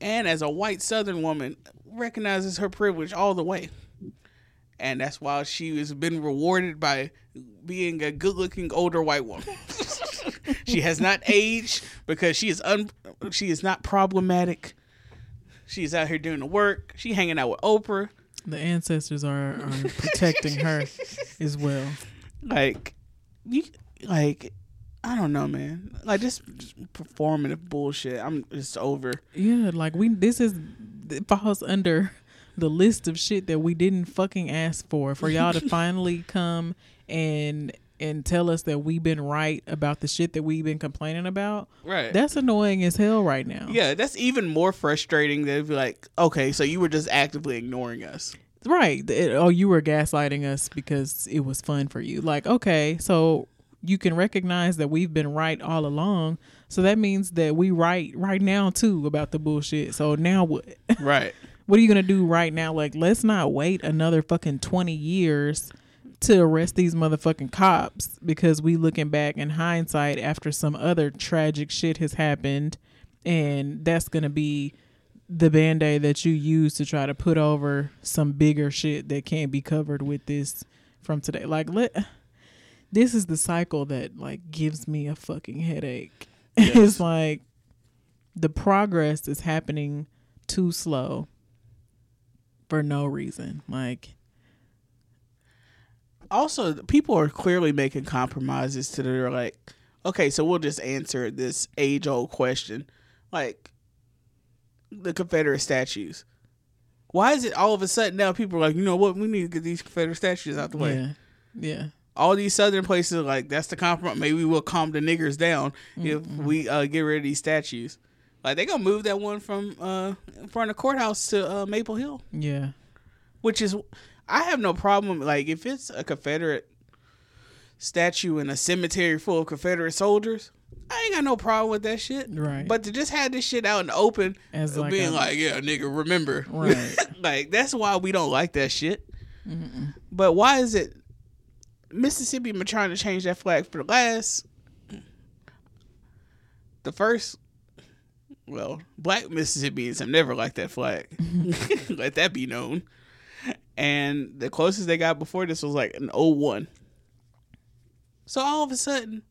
And as a white Southern woman, recognizes her privilege all the way. And that's why she has been rewarded by being a good-looking older white woman. She has not aged because she is un- she is not problematic. She's out here doing the work. She hanging out with Oprah. The ancestors are, are protecting her as well. Like, you, like, I don't know, man. Like, this performative bullshit. I'm just over. Yeah, like we. This is it falls under the list of shit that we didn't fucking ask for. For y'all to finally come and and tell us that we've been right about the shit that we've been complaining about. Right. That's annoying as hell right now. Yeah, that's even more frustrating than if you're like, okay, so you were just actively ignoring us. Right. It, oh, you were gaslighting us because it was fun for you. Like, okay, so you can recognize that we've been right all along. So that means that we right right now, too, about the bullshit. So now what? Right. What are you going to do right now? Like, let's not wait another fucking twenty years to arrest these motherfucking cops because we looking back in hindsight after some other tragic shit has happened. And that's going to be the Band-Aid that you use to try to put over some bigger shit that can't be covered with this from today. Like, let this is the cycle that, like, gives me a fucking headache. Yes. It's like the progress is happening too slow for no reason. Like, also, people are clearly making compromises to their, like, okay, so we'll just answer this age-old question. Like, the Confederate statues. Why is it all of a sudden now people are like, you know what, we need to get these Confederate statues out the way. Yeah, yeah. All these southern places are like, that's the compromise. Maybe we'll calm the niggers down mm-hmm. if we uh, get rid of these statues. Like, they gonna move that one from uh, in front of the courthouse to uh, Maple Hill. Yeah. Which is, I have no problem. Like, if it's a Confederate statue in a cemetery full of Confederate soldiers, I ain't got no problem with that shit. Right. But to just have this shit out in the open as like being a, like, yeah, nigga, remember. Right. Like, that's why we don't like that shit. Mm-mm. But why is it Mississippi been trying to change that flag for the last, the first, well, black Mississippians have never liked that flag. Let that be known. And the closest they got before this was like an oh one. So all of a sudden,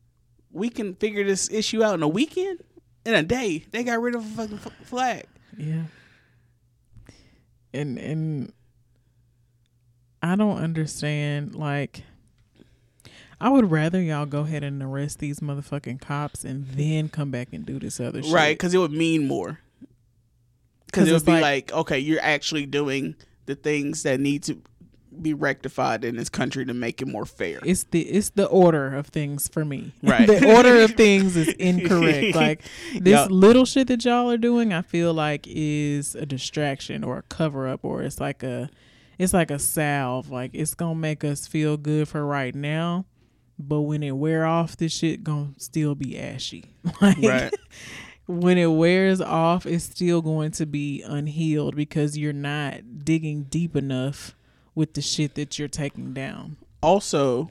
we can figure this issue out in a weekend? In a day, they got rid of a fucking f- flag. Yeah. And and I don't understand. Like, I would rather y'all go ahead and arrest these motherfucking cops and then come back and do this other shit. Right, because it would mean more. Because it would be like, like, okay, you're actually doing the things that need to be rectified in this country to make it more fair. It's the it's the order of things for me. Right. The order of things is incorrect. Like, this yep. little shit that y'all are doing, I feel like is a distraction or a cover up, or it's like a it's like a salve. Like, it's gonna make us feel good for right now, but when it wear off, this shit gonna still be ashy. Like, right. When it wears off, it's still going to be unhealed because you're not digging deep enough with the shit that you're taking down. Also,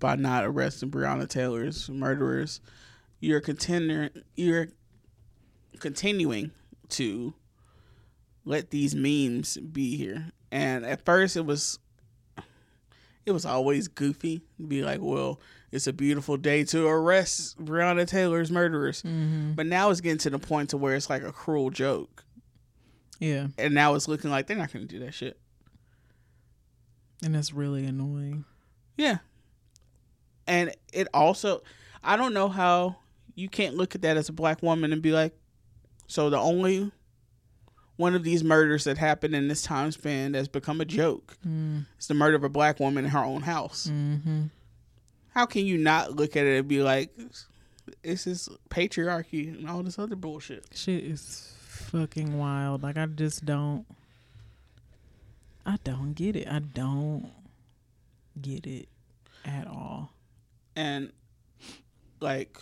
by not arresting Breonna Taylor's murderers, you're contender, you're continuing to let these memes be here. And at first, it was it was always goofy. Be like, well, it's a beautiful day to arrest Breonna Taylor's murderers. Mm-hmm. But now it's getting to the point to where it's like a cruel joke. Yeah. And now it's looking like they're not going to do that shit. And that's really annoying. Yeah. And it also, I don't know how you can't look at that as a black woman and be like, so the only one of these murders that happened in this time span that's become a joke mm. is the murder of a black woman in her own house. Mm-hmm. How can you not look at it and be like, this is patriarchy and all this other bullshit? Shit is fucking wild. Like, I just don't. I don't get it. I don't get it at all. And, like,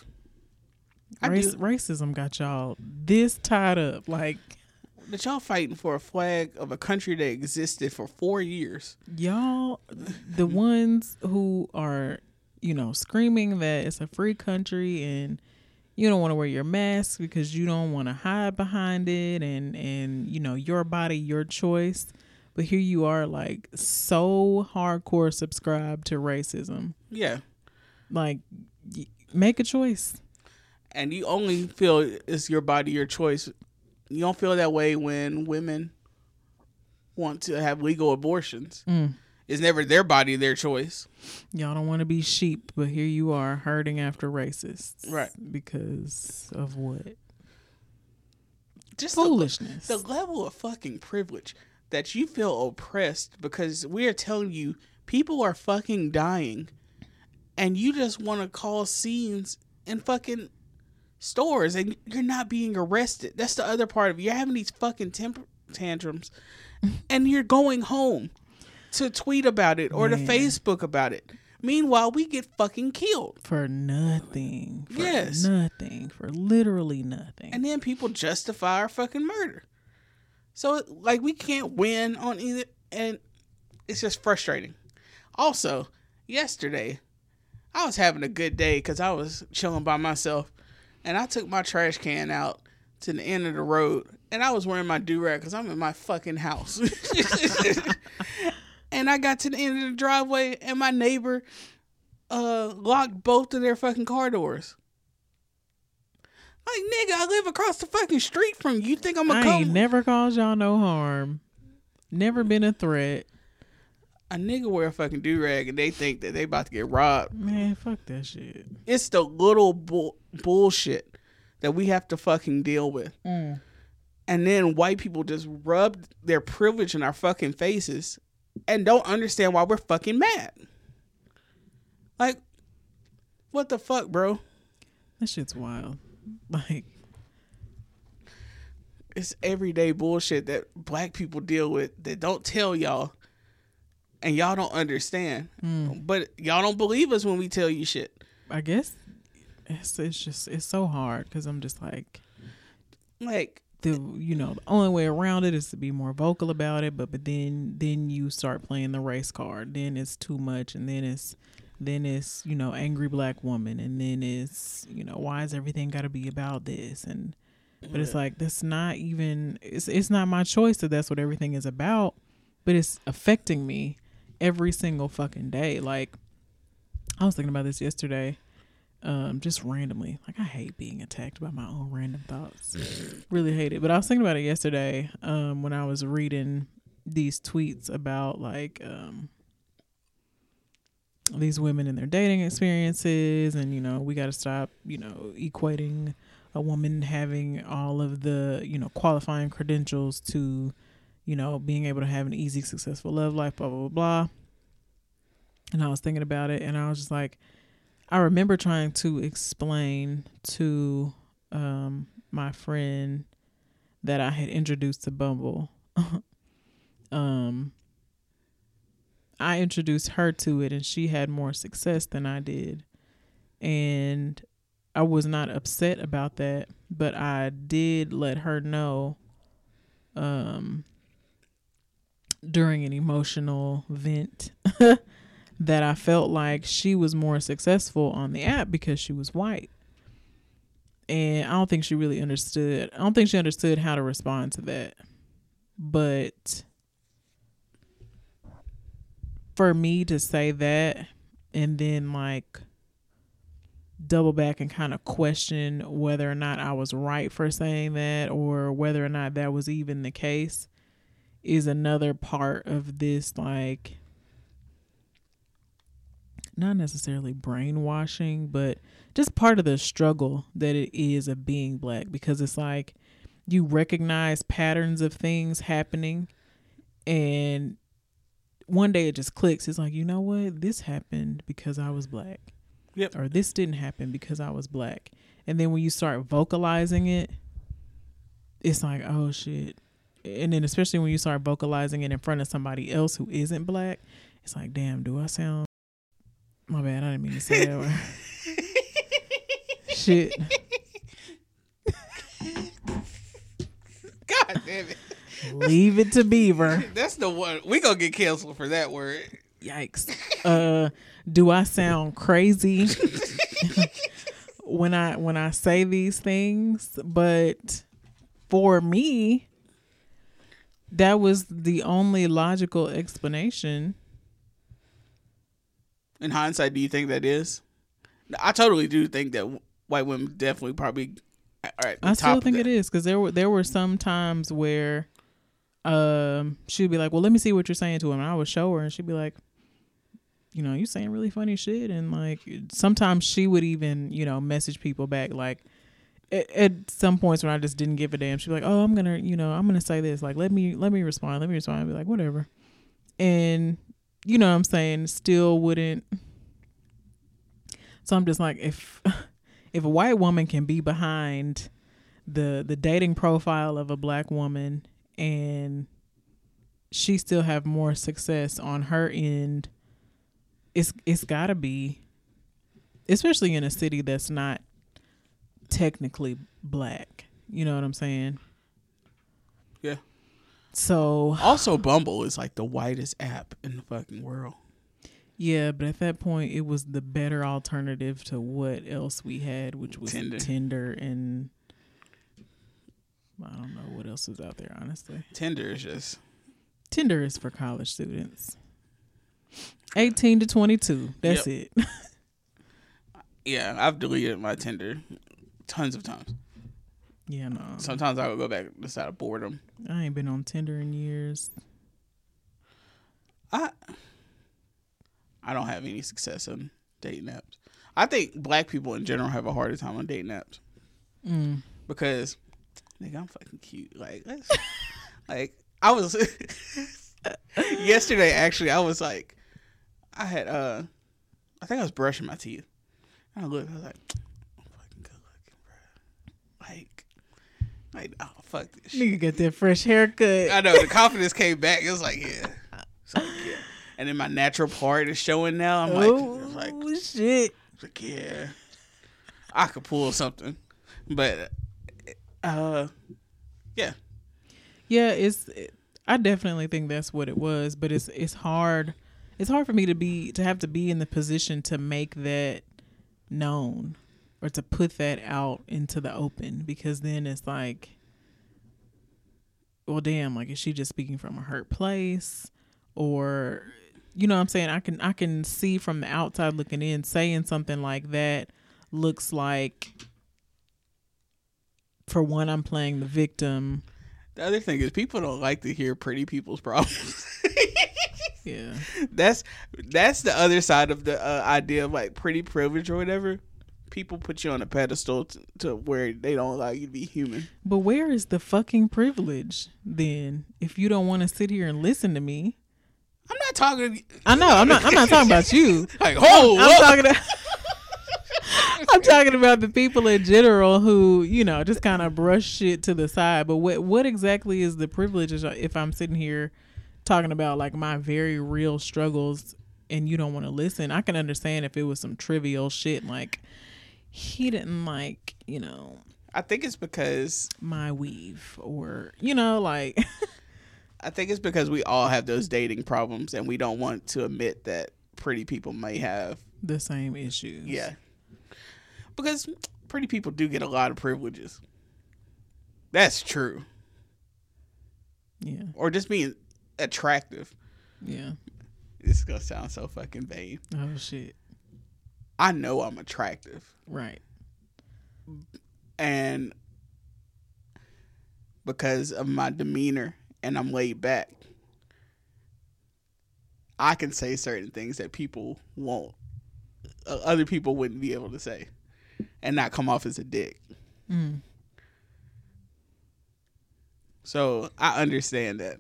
Race, racism got y'all this tied up. Like, that y'all fighting for a flag of a country that existed for four years. Y'all, the ones who are, you know, screaming that it's a free country and you don't want to wear your mask because you don't want to hide behind it and, and, you know, your body, your choice. But here you are, like, so hardcore subscribed to racism. Yeah. Like, y- make a choice. And you only feel it's your body, your choice. You don't feel that way when women want to have legal abortions. Mm. It's never their body, their choice. Y'all don't want to be sheep, but here you are herding after racists. Right. Because of what? Just foolishness. The, the level of fucking privilege that you feel oppressed because we are telling you people are fucking dying and you just want to cause scenes in fucking stores and you're not being arrested. That's the other part of it. You're having these fucking temper tantrums and you're going home to tweet about it or Man. to Facebook about it. Meanwhile, we get fucking killed. For nothing. For yes. nothing. For literally nothing. And then people justify our fucking murder. So, like, we can't win on either. And it's just frustrating. Also, yesterday, I was having a good day because I was chilling by myself. And I took my trash can out to the end of the road. And I was wearing my do-rag because I'm in my fucking house. And I got to the end of the driveway, and my neighbor uh, locked both of their fucking car doors. Like, nigga, I live across the fucking street from you. You think I'm gonna come? I ain't never caused y'all no harm. Never been a threat. A nigga wear a fucking do-rag, and they think that they about to get robbed. Man, fuck that shit. It's the little bull- bullshit that we have to fucking deal with. Mm. And then white people just rub their privilege in our fucking faces. And don't understand why we're fucking mad. Like, what the fuck, bro? That shit's wild. Like, it's everyday bullshit that black people deal with that don't tell y'all. And y'all don't understand. Mm. But y'all don't believe us when we tell you shit. I guess it's, it's just, it's so hard because I'm just like, like, the, you know, the only way around it is to be more vocal about it, but but then then you start playing the race card. Then it's too much, and then it's then it's you know, angry black woman, and then it's, you know, why is everything got to be about this? And but it's like, that's not even, it's it's not my choice that that's what everything is about, but it's affecting me every single fucking day. Like, I was thinking about this yesterday. Um, just randomly, like, I hate being attacked by my own random thoughts. Really hate it. But I was thinking about it yesterday um, when I was reading these tweets about, like, um, these women and their dating experiences, and, you know, we got to stop, you know, equating a woman having all of the, you know, qualifying credentials to, you know, being able to have an easy, successful love life, blah, blah, blah, blah. And I was thinking about it, and I was just like, I remember trying to explain to um, my friend that I had introduced to Bumble. um, I introduced her to it, and she had more success than I did. And I was not upset about that, but I did let her know um, during an emotional vent that I felt like she was more successful on the app because she was white. And I don't think she really understood. I don't think she understood how to respond to that. But for me to say that and then, like, double back and kind of question whether or not I was right for saying that or whether or not that was even the case is another part of this, like, not necessarily brainwashing, but just part of the struggle that it is of being black, because it's like you recognize patterns of things happening, and one day it just clicks. It's like, you know what? This happened because I was black. Yep. Or this didn't happen because I was black. And then when you start vocalizing it, it's like, oh shit. And then especially when you start vocalizing it in front of somebody else who isn't black, it's like, damn, do I sound My bad, I didn't mean to say that word. Shit. God damn it. Leave it to Beaver. That's the one. We gonna get canceled for that word. Yikes. Uh, do I sound crazy when I when I say these things? But for me, that was the only logical explanation. In hindsight, do you think that is? I totally do think that white women definitely probably are at the I top still think of that. It is, because there were there were some times where um, she'd be like, well, let me see what you're saying to him. And I would show her, and she'd be like, you know, you're saying really funny shit. And, like, sometimes she would even, you know, message people back. Like, at, at some points when I just didn't give a damn, she'd be like, oh, I'm going to, you know, I'm going to say this. Like, let me, let me respond. Let me respond. I'd be like, whatever. And you know what I'm saying, still wouldn't. So I'm just like, if if a white woman can be behind the the dating profile of a black woman and she still have more success on her end, it's it's gotta be, especially in a city that's not technically black. You know what I'm saying? Yeah. So also Bumble is like the whitest app in the fucking world. Yeah, but at that point it was the better alternative to what else we had, which was Tinder, Tinder and I don't know what else is out there, honestly. Tinder is just Tinder is for college students. eighteen to twenty-two. That's yep. it. Yeah, I've deleted my Tinder tons of times. Yeah, no. Sometimes I would go back just out of boredom. I ain't been on Tinder in years. I I don't have any success on dating apps. I think black people in general have a harder time on dating apps. Mm. Because, nigga, I'm fucking cute. Like, that's, like I was... yesterday, actually, I was like... I had, uh... I think I was brushing my teeth. And I looked, I was like, I'm fucking good looking, bro. Like... Like, oh, fuck this shit. Nigga got that fresh haircut. I know. The confidence came back. It was like, yeah. It's like, yeah. And then my natural part is showing now. I'm like, oh, like, shit. Like, yeah. I could pull something. But, uh, yeah. Yeah, it's, it, I definitely think that's what it was. But it's it's hard. It's hard for me to be, to have to be in the position to make that known. Or to put that out into the open, because then it's like, well, damn, like, is she just speaking from a hurt place? Or, you know what I'm saying? I can, I can see from the outside looking in, saying something like that looks like, for one, I'm playing the victim. The other thing is people don't like to hear pretty people's problems. Yeah. That's, that's the other side of the uh, idea of like pretty privilege or whatever. People put you on a pedestal to, to where they don't allow you to be human. But where is the fucking privilege then? If you don't want to sit here and listen to me, I'm not talking. To I know I'm not. I'm not talking about you. Like, oh, I'm, I'm talking. To, I'm talking about the people in general who, you know, just kind of brush shit to the side. But what what exactly is the privilege if I'm sitting here talking about like my very real struggles and you don't want to listen? I can understand if it was some trivial shit like. He didn't like, you know. I think it's because my weave, or you know, like. I think it's because we all have those dating problems, and we don't want to admit that pretty people may have the same issues. Yeah, because pretty people do get a lot of privileges. That's true. Yeah, or just being attractive. Yeah, this is gonna sound so fucking vain. Oh shit. I know I'm attractive. Right. And because of my demeanor and I'm laid back, I can say certain things that people won't, uh, other people wouldn't be able to say and not come off as a dick. Mm. So I understand that.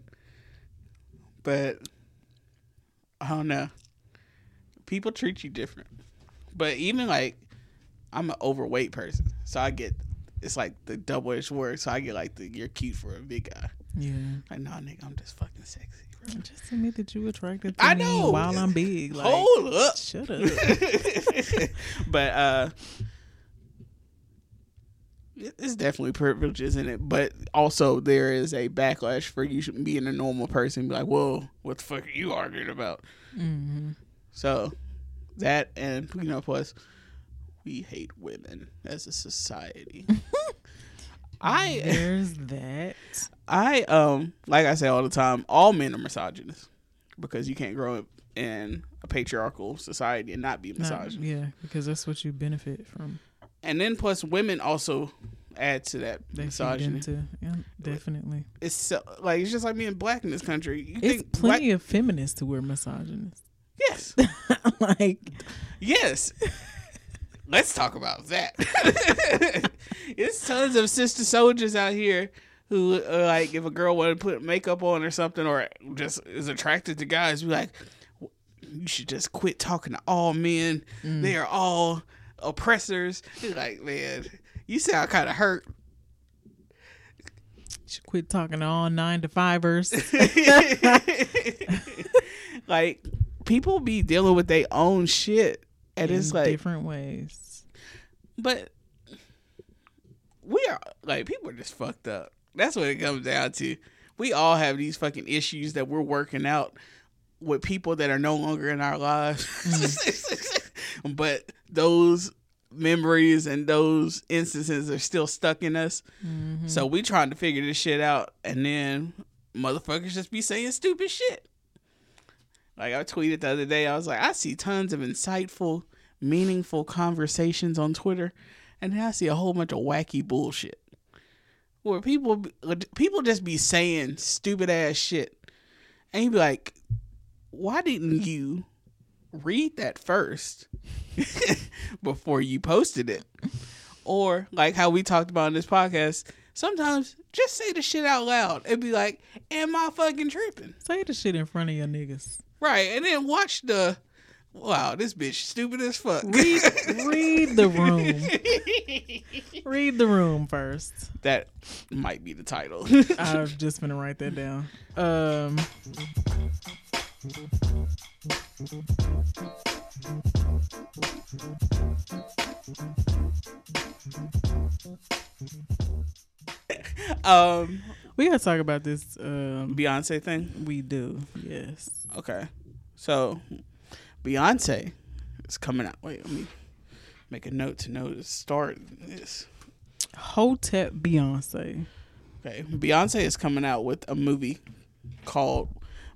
But I don't know. People treat you different. But even like, I'm an overweight person, so I get it's like the double edged word. So I get like the you're cute for a big guy. Yeah, like nah, nigga, I'm just fucking sexy. Bro. Just admit that you attracted to I me know. While I'm big. Like, hold up, shut up. But uh, it's definitely privileges in it. But also there is a backlash for you being a normal person. Be like, whoa, what the fuck are you arguing about? Mm-hmm. So. That and, you know, plus, we hate women as a society. I There's that. I, um, like I say all the time, all men are misogynists because you can't grow up in a patriarchal society and not be misogynist. Not, yeah, because that's what you benefit from. And then plus, women also add to that they misogyny. Too. Yeah, definitely. It's so, like it's just like being black in this country. You it's think plenty black- of feminists who are misogynists. Yes. Like, yes. Let's talk about that. It's tons of sister soldiers out here who, uh, like, if a girl wanted to put makeup on or something or just is attracted to guys, be like, you should just quit talking to all men. Mm. They are all oppressors. You're like, man, you sound kind of hurt. bitch. Quit talking to all nine to fivers. Like, people be dealing with their own shit, and in it's like different ways. But we are like, people are just fucked up. That's what it comes down to. We all have these fucking issues that we're working out with people that are no longer in our lives. Mm-hmm. But those memories and those instances are still stuck in us. Mm-hmm. So we trying to figure this shit out, and then motherfuckers just be saying stupid shit. Like, I tweeted the other day, I was like, I see tons of insightful, meaningful conversations on Twitter, and then I see a whole bunch of wacky bullshit where people people just be saying stupid ass shit, and you be like, why didn't you read that first before you posted it? Or like how we talked about in this podcast, sometimes just say the shit out loud and be like, am I fucking tripping? Say the shit in front of your niggas. Right. And then watch the, wow, this bitch stupid as fuck. Read, read the room. Read the room first. That might be the title. I've just been write that down. Um... um we gotta talk about this um Beyonce thing. We do, yes. Okay, so Beyonce is coming out. Wait, let me make a note to know to start this. Hotep Beyonce. Okay, Beyonce is coming out with a movie called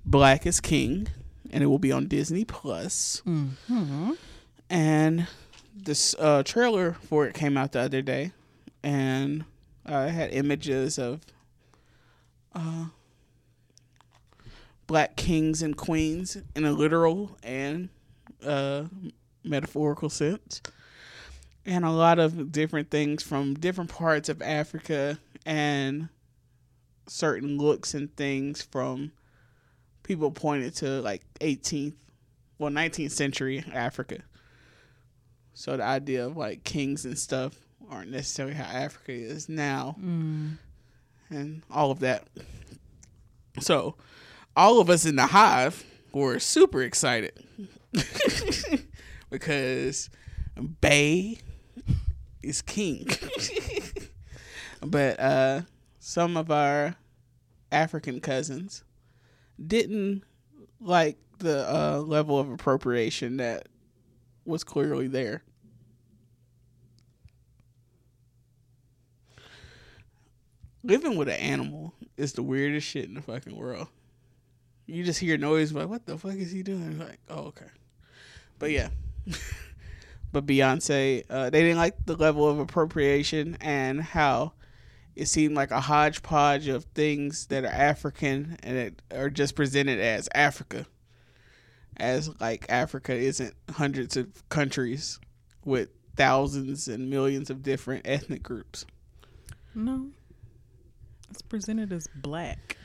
Black is King, and it will be on Disney Plus. Mm-hmm. And this uh, trailer for it came out the other day, and I uh, had images of uh, black kings and queens in a literal and uh, metaphorical sense, and a lot of different things from different parts of Africa, and certain looks and things from. People pointed to like eighteenth, well, nineteenth century Africa. So the idea of like kings and stuff aren't necessarily how Africa is now, mm. and all of that. So all of us in the hive were super excited because Bay is king. But uh, some of our African cousins didn't like the uh, level of appropriation that was clearly there. Living with an animal is the weirdest shit in the fucking world. You just hear noise like, what the fuck is he doing? Like, oh, okay. But yeah. But Beyonce, uh, they didn't like the level of appropriation and how it seemed like a hodgepodge of things that are African and it are just presented as Africa. As like Africa isn't hundreds of countries with thousands and millions of different ethnic groups. No. It's presented as black.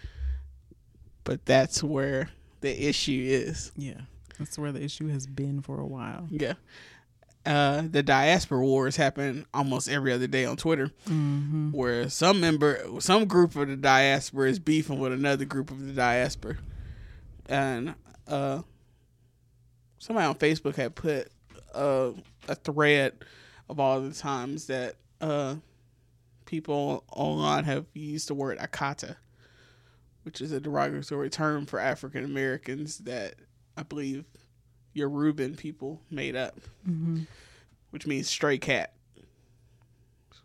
But that's where the issue is. Yeah. That's where the issue has been for a while. Yeah. Uh, the diaspora wars happen almost every other day on Twitter, mm-hmm. where some member, some group of the diaspora is beefing with another group of the diaspora. And uh, somebody on Facebook had put uh, a thread of all the times that uh, people online have used the word Akata, which is a derogatory term for African Americans that I believe Yoruban people made up, mm-hmm. which means stray cat.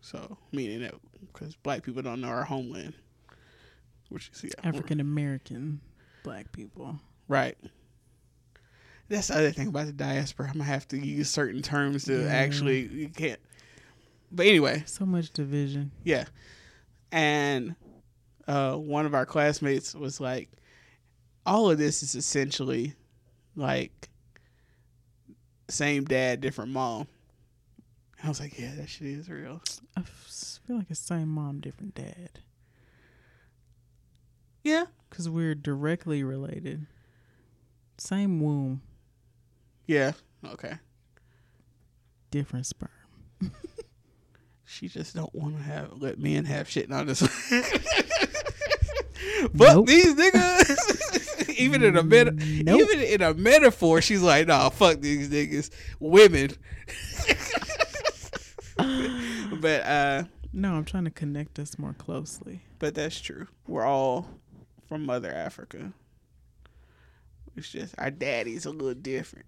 So meaning that because black people don't know our homeland, which is yeah, African American black people, right? That's the other thing about the diaspora. I'm gonna have to use certain terms to yeah. actually you can't. But anyway, so much division. Yeah, and uh, one of our classmates was like, "All of this is essentially like." Same dad, different mom. I was like, yeah, that shit is real. I feel like it's same mom, different dad. Yeah. Because we're directly related. Same womb. Yeah. Okay. Different sperm. She just don't want to have let men have shit. And I'm just Fuck nope. these niggas. even in a meta- nope. even in a metaphor, she's like, nah, fuck these niggas. Women. But uh no, I'm trying to connect us more closely. But that's true. We're all from Mother Africa. It's just our daddy's a little different.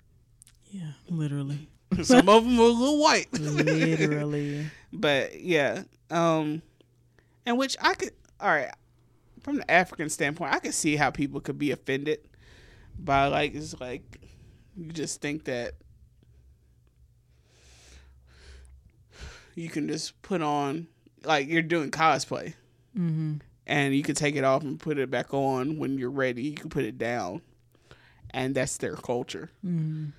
Yeah, literally. Some of them are a little white. Literally. But yeah. Um, and which I could, all right, from the African standpoint, I could see how people could be offended by, like, it's like, you just think that you can just put on, like, you're doing cosplay. Mm-hmm. And you can take it off and put it back on when you're ready. You can put it down. And that's their culture. Mm-hmm.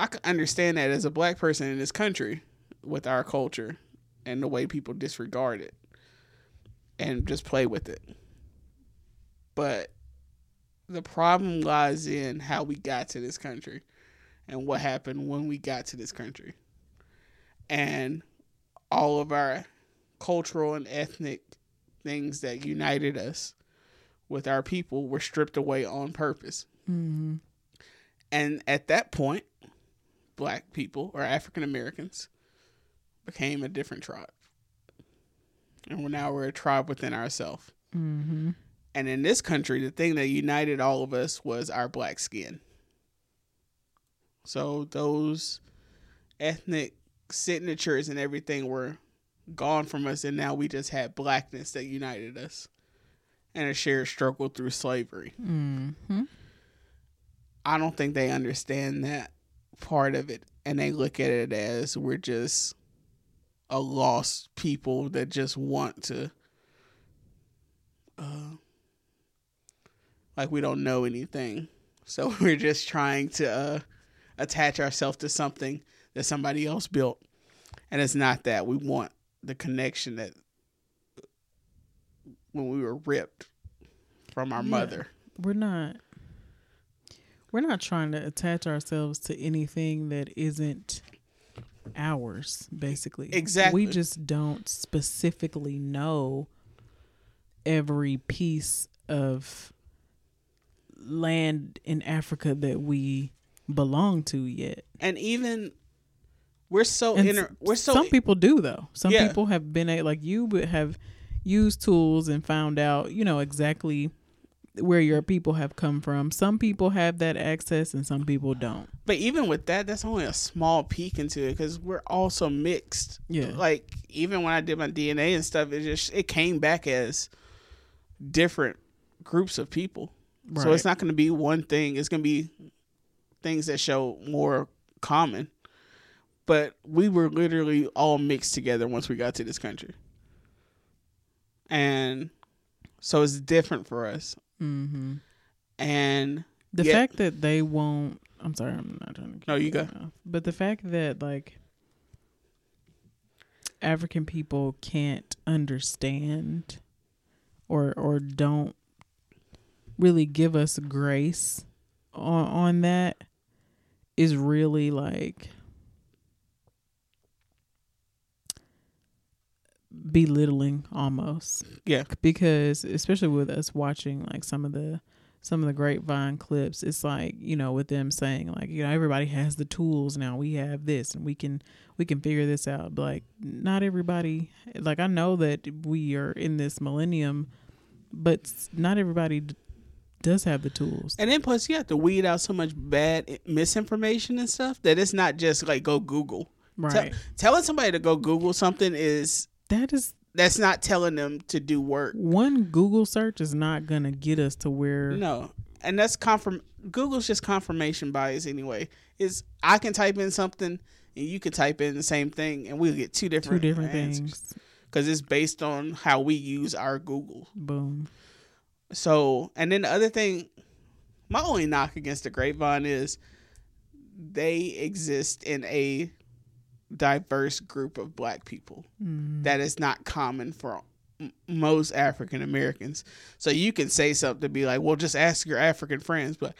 I can understand that as a black person in this country with our culture and the way people disregard it and just play with it. But the problem lies in how we got to this country and what happened when we got to this country. And all of our cultural and ethnic things that united us with our people were stripped away on purpose. Mm-hmm. And at that point, black people or African Americans became a different tribe, and we're now we're a tribe within ourselves. Mm-hmm. And in this country, the thing that united all of us was our black skin. So those ethnic signatures and everything were gone from us, and now we just had blackness that united us and a shared struggle through slavery. Mm-hmm. I don't think they understand that part of it, and they look at it as we're just a lost people that just want to uh, like we don't know anything, so we're just trying to uh, attach ourselves to something that somebody else built. And it's not that we want the connection that when we were ripped from our yeah, mother. We're not We're not trying to attach ourselves to anything that isn't ours, basically. Exactly. We just don't specifically know every piece of land in Africa that we belong to yet. And even we're so inter- we're so some people do though. Some yeah. people have been a, like you would have used tools and found out, you know, exactly where your people have come from. Some people have that access and some people don't. But even with that, that's only a small peek into it, because we're also mixed. Yeah. Like even when I did my D N A and stuff, it just it came back as different groups of people. Right. So it's not going to be one thing. It's going to be things that show more common. But we were literally all mixed together once we got to this country. And so it's different for us. Mm-hmm. And the yeah. fact that they won't I'm sorry I'm not trying to no you go off, but the fact that like African people can't understand or or don't really give us grace on, on that is really like belittling almost. Yeah, because especially with us watching like some of the some of the Grapevine clips, it's like, you know, with them saying like, you know, everybody has the tools now, we have this and we can we can figure this out. But like not everybody, like I know that we are in this millennium, but not everybody d- does have the tools. And then plus you have to weed out so much bad misinformation and stuff that it's not just like go Google. Right. Tell, telling somebody to go Google something is That is that's not telling them to do work. One Google search is not gonna get us to where no, and that's confirm. Google's just confirmation bias anyway. Is I can type in something and you can type in the same thing and we'll get two different two different answers. Things because it's based on how we use our Google. Boom. So and then the other thing, my only knock against the Grapevine is they exist in a diverse group of black people mm. that is not common for m- most African Americans. So you can say something to be like, well, just ask your African friends, but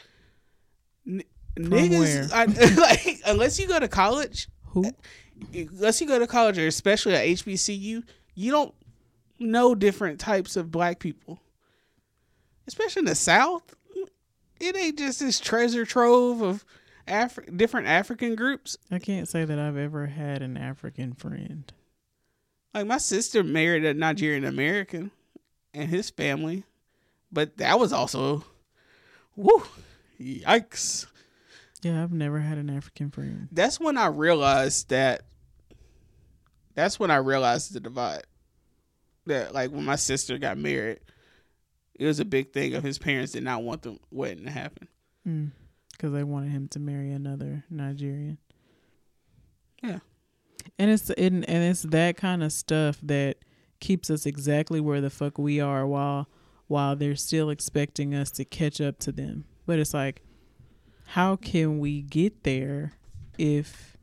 n- niggas, I, like, unless you go to college, who, unless you go to college or especially at H B C U, you don't know different types of black people. especially in the South, it ain't just this treasure trove of Afri- different African groups. I can't say that I've ever had an African friend. Like, my sister married a Nigerian American and his family, but that was also, woo, yikes. Yeah, I've never had an African friend. That's when I realized that, that's when I realized the divide. That, like, when my sister got married, it was a big thing of his parents did not want the wedding to happen. Mm. Because they wanted him to marry another Nigerian. Yeah. And it's it, and it's that kind of stuff that keeps us exactly where the fuck we are while while they're still expecting us to catch up to them. But it's like, how can we get there if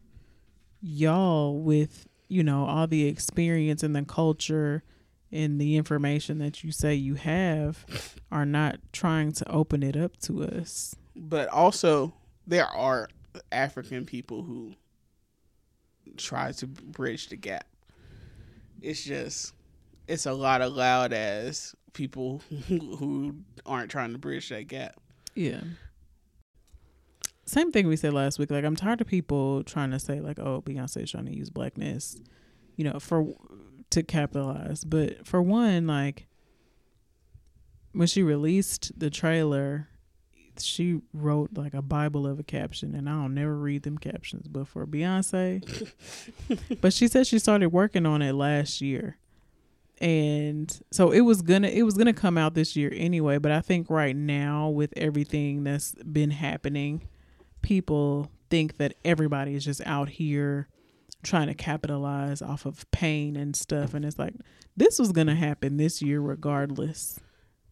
y'all, with, you know, all the experience and the culture and the information that you say you have, are not trying to open it up to us? But also, there are African people who try to bridge the gap. It's just, it's a lot of loud ass people who aren't trying to bridge that gap. Yeah. Same thing we said last week. Like, I'm tired of people trying to say, like, oh, Beyonce's trying to use blackness, you know, for to capitalize. But for one, like, when she released the trailer, she wrote like a Bible of a caption, and I don't never read them captions, but for Beyonce. But she said she started working on it last year, and so it was gonna it was gonna come out this year anyway. But I think right now, with everything that's been happening, people think that everybody is just out here trying to capitalize off of pain and stuff, and it's like, this was gonna happen this year regardless.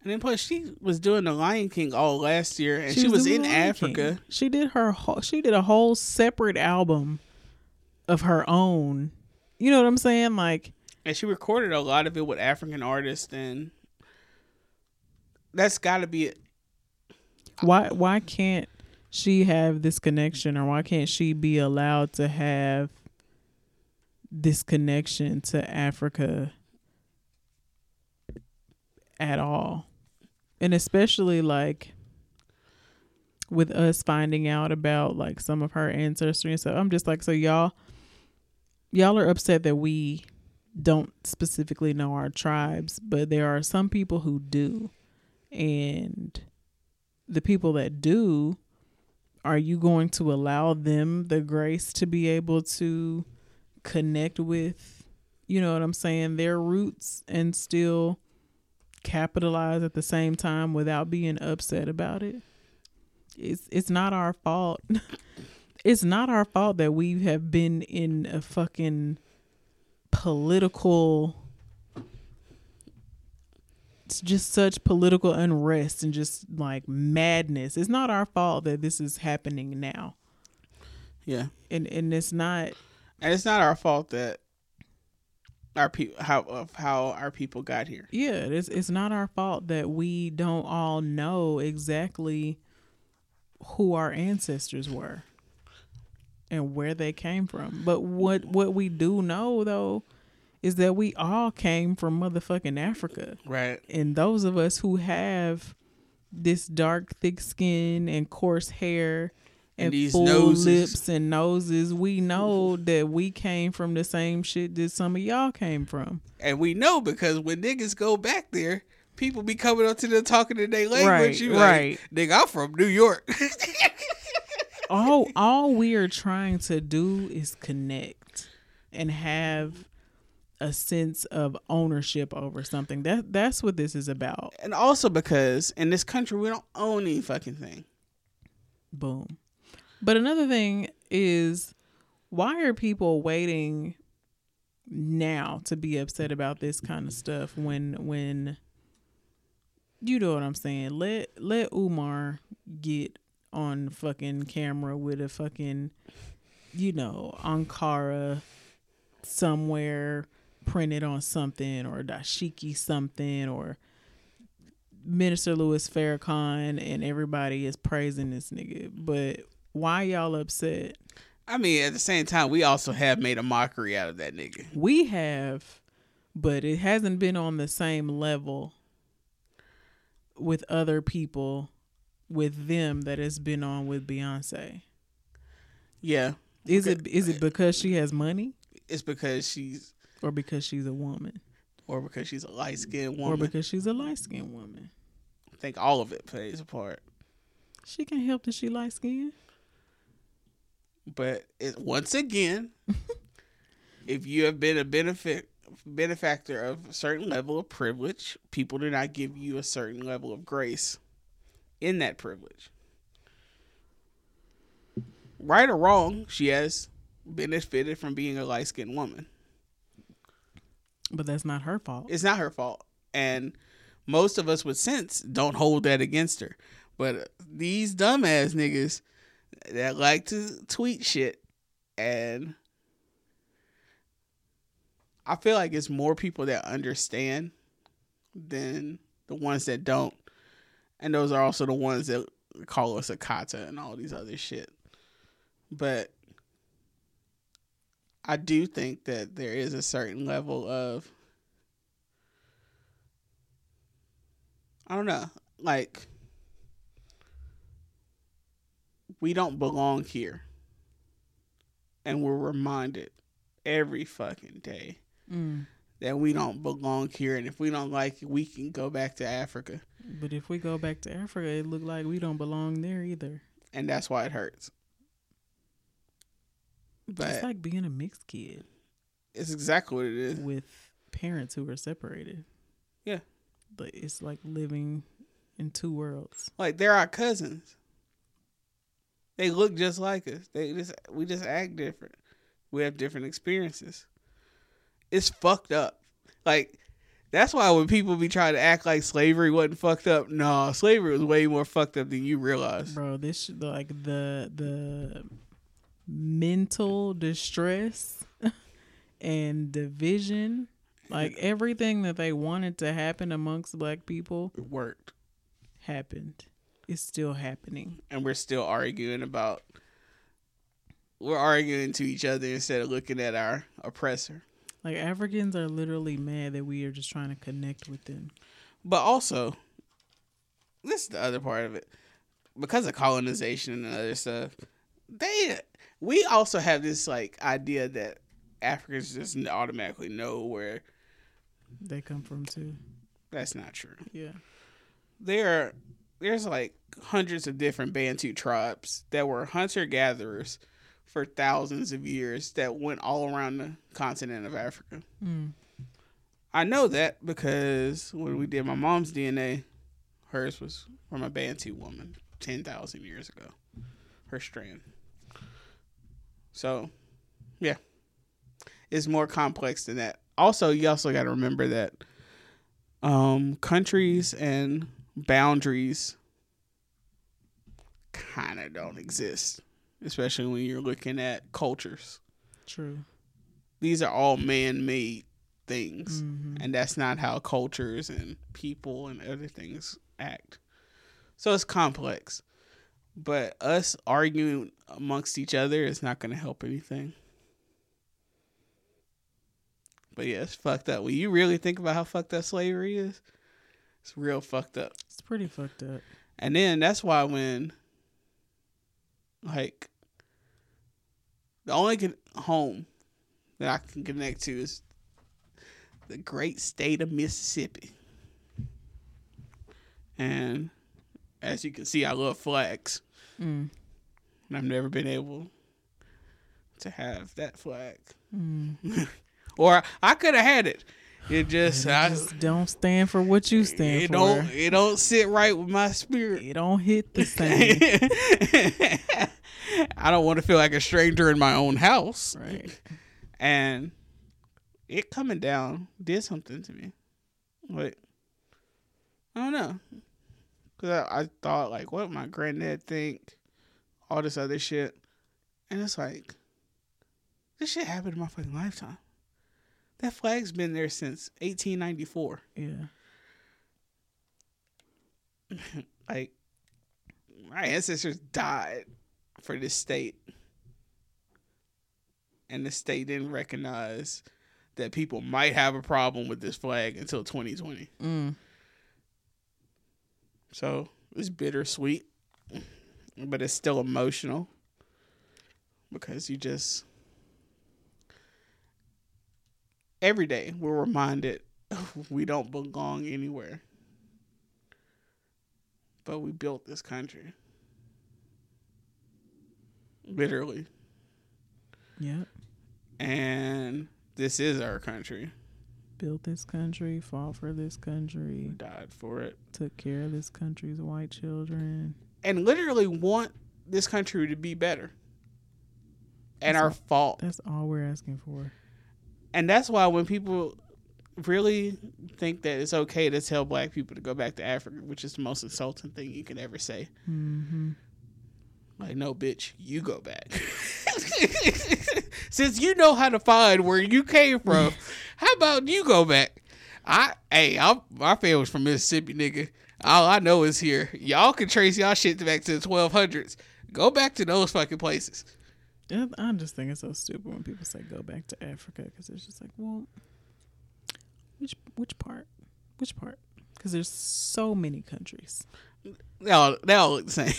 And then plus, she was doing the Lion King all last year, and she, she was, was in Africa. King. She did her whole, she did a whole separate album of her own. You know what I'm saying? Like, and she recorded a lot of it with African artists, and that's got to be it. Why why can't she have this connection, or why can't she be allowed to have this connection to Africa at all? And especially, like, with us finding out about, like, some of her ancestry and stuff, I'm just like, so y'all, y'all are upset that we don't specifically know our tribes, but there are some people who do. And the people that do, are you going to allow them the grace to be able to connect with, you know what I'm saying, their roots and still capitalize at the same time without being upset about it? It's it's not our fault. It's not our fault that we have been in a fucking political, it's just such political unrest and just like madness. It's not our fault that this is happening now. Yeah. And and it's not and it's not our fault that our people how of how our people got here. Yeah, it's it's not our fault that we don't all know exactly who our ancestors were and where they came from. But what what we do know, though, is that we all came from motherfucking Africa. Right. And those of us who have this dark, thick skin and coarse hair and, and these full noses. lips and noses, we know that we came from the same shit that some of y'all came from. And we know, because when niggas go back there, people be coming up to them talking in their language. Right, you right. Like, nigga, I'm from New York. all, all we are trying to do is connect and have a sense of ownership over something. That That's what this is about. And also because in this country, we don't own any fucking thing. Boom. But another thing is, why are people waiting now to be upset about this kind of stuff when, when you know what I'm saying? Let, let Umar get on fucking camera with a fucking, you know, Ankara somewhere printed on something, or dashiki something, or Minister Louis Farrakhan, and everybody is praising this nigga. But why y'all upset? I mean, at the same time, we also have made a mockery out of that nigga. We have, but it hasn't been on the same level. with other people with them that has been on with Beyonce. Yeah. Is it is it because she has money? It's because she's... Or because she's a woman. Or because she's a light-skinned woman. Or because she's a light-skinned woman. I think all of it plays a part. She can't help that she light-skinned. But it, once again, if you have been a benefit benefactor of a certain level of privilege, people do not give you a certain level of grace in that privilege. Right or wrong, she has benefited from being a light-skinned woman. But that's not her fault. It's not her fault. And most of us with sense don't hold that against her. But these dumbass niggas that like to tweet shit, and I feel like it's more people that understand than the ones that don't. And those are also the ones that call us a kata and all these other shit. But I do think that there is a certain level of, I don't know, like, we don't belong here. And we're reminded every fucking day mm. that we don't belong here. And if we don't like it, we can go back to Africa. But if we go back to Africa, it look like we don't belong there either. And that's why it hurts. But it's like being a mixed kid. It's exactly what it is. With parents who are separated. Yeah. But it's like living in two worlds. Like, they're our cousins. They look just like us. They just we just act different. We have different experiences. It's fucked up. Like, that's why when people be trying to act like slavery wasn't fucked up, no, slavery was way more fucked up than you realize. Bro, this like the the mental distress and division, like everything that they wanted to happen amongst black people, it worked. Happened. It's still happening. And we're still arguing about, we're arguing to each other instead of looking at our oppressor. Like, Africans are literally mad that we are just trying to connect with them. But also, this is the other part of it, because of colonization and other stuff, they we also have this like idea that Africans just automatically know where they come from too. That's not true. Yeah, there are, there's like hundreds of different Bantu tribes that were hunter gatherers for thousands of years that went all around the continent of Africa. Mm. I know that because when we did my mom's D N A, hers was from a Bantu woman ten thousand years ago. Her strand. So, yeah, it's more complex than that. Also, you also got to remember that um, countries and boundaries kind of don't exist, especially when you're looking at cultures. True. These are all man-made things, mm-hmm. and that's not how cultures and people and other things act. So it's complex. But us arguing amongst each other is not going to help anything. But yeah, it's fucked up. When you really think about how fucked up slavery is, it's real fucked up. It's pretty fucked up. And then that's why when, like, the only home that I can connect to is the great state of Mississippi. And as you can see, I love flags. Mm. And I've never been able to have that flag. Mm. Or I could have had it. It just, it I, just don't stand for what you stand it for. Don't, it don't sit right with my spirit. It don't hit the same. I don't want to feel like a stranger in my own house. Right. And it coming down did something to me. Like, I don't know. Because I, I thought, like, what my granddad think? All this other shit. And it's like, this shit happened in my fucking lifetime. That flag's been there since eighteen ninety-four. Yeah. Like, my ancestors died for this state. And the state didn't recognize that people might have a problem with this flag until twenty twenty. Mm. So it was bittersweet, but it's still emotional because you just, every day we're reminded we don't belong anywhere, but we built this country. Literally. Yeah. And this is our country. Built this country, fought for this country. Died for it. Took care of this country's white children. And literally want this country to be better. And that's our all, fault. That's all we're asking for. And that's why when people really think that it's okay to tell black people to go back to Africa, which is the most insulting thing you can ever say. Mm-hmm. Like, no, bitch, you go back. Since you know how to find where you came from, how about you go back? I, hey, I'm, my family's from Mississippi, nigga. All I know is here. Y'all can trace y'all shit back to the twelve hundreds. Go back to those fucking places. I just think it's so stupid when people say go back to Africa, because it's just like, well, which which part? Which part? Because there's so many countries. They all, they all look the same.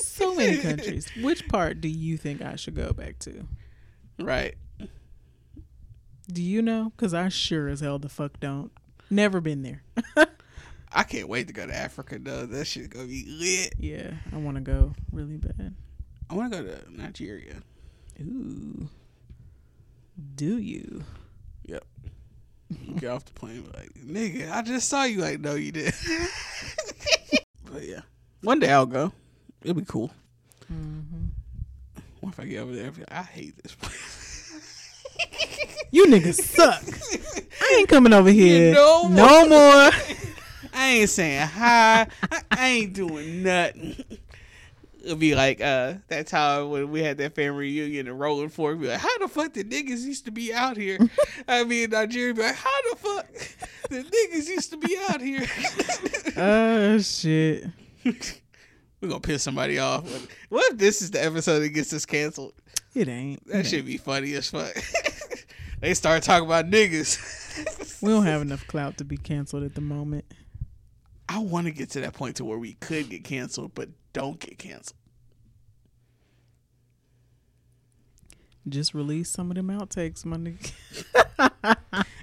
So many countries. Which part do you think I should go back to? Right. Do you know? Because I sure as hell the fuck don't. Never been there. I can't wait to go to Africa, though. That shit's going to be lit. Yeah, I want to go really bad. I want to go to Nigeria. Ooh. Do you? Yep. You get off the plane like, nigga, I just saw you. Like, no, you didn't. But yeah. One day I'll go. It'll be cool. Mm-hmm. What if I get over there? I hate this place. You niggas suck. I ain't coming over here. Yeah, no more. No more. I ain't saying hi. I, I ain't doing nothing. It'll be like uh, that time when we had that family reunion in Rolling Fork. Be like, how the fuck the niggas used to be out here? I mean, Nigeria be like, how the fuck the niggas used to be out here? Oh, uh, shit. We're going to piss somebody off. What if this is the episode that gets us canceled? It ain't. That should be funny as fuck. They start talking about niggas. We don't have enough clout to be canceled at the moment. I want to get to that point to where we could get canceled, but don't get canceled. Just release some of them outtakes, my nigga.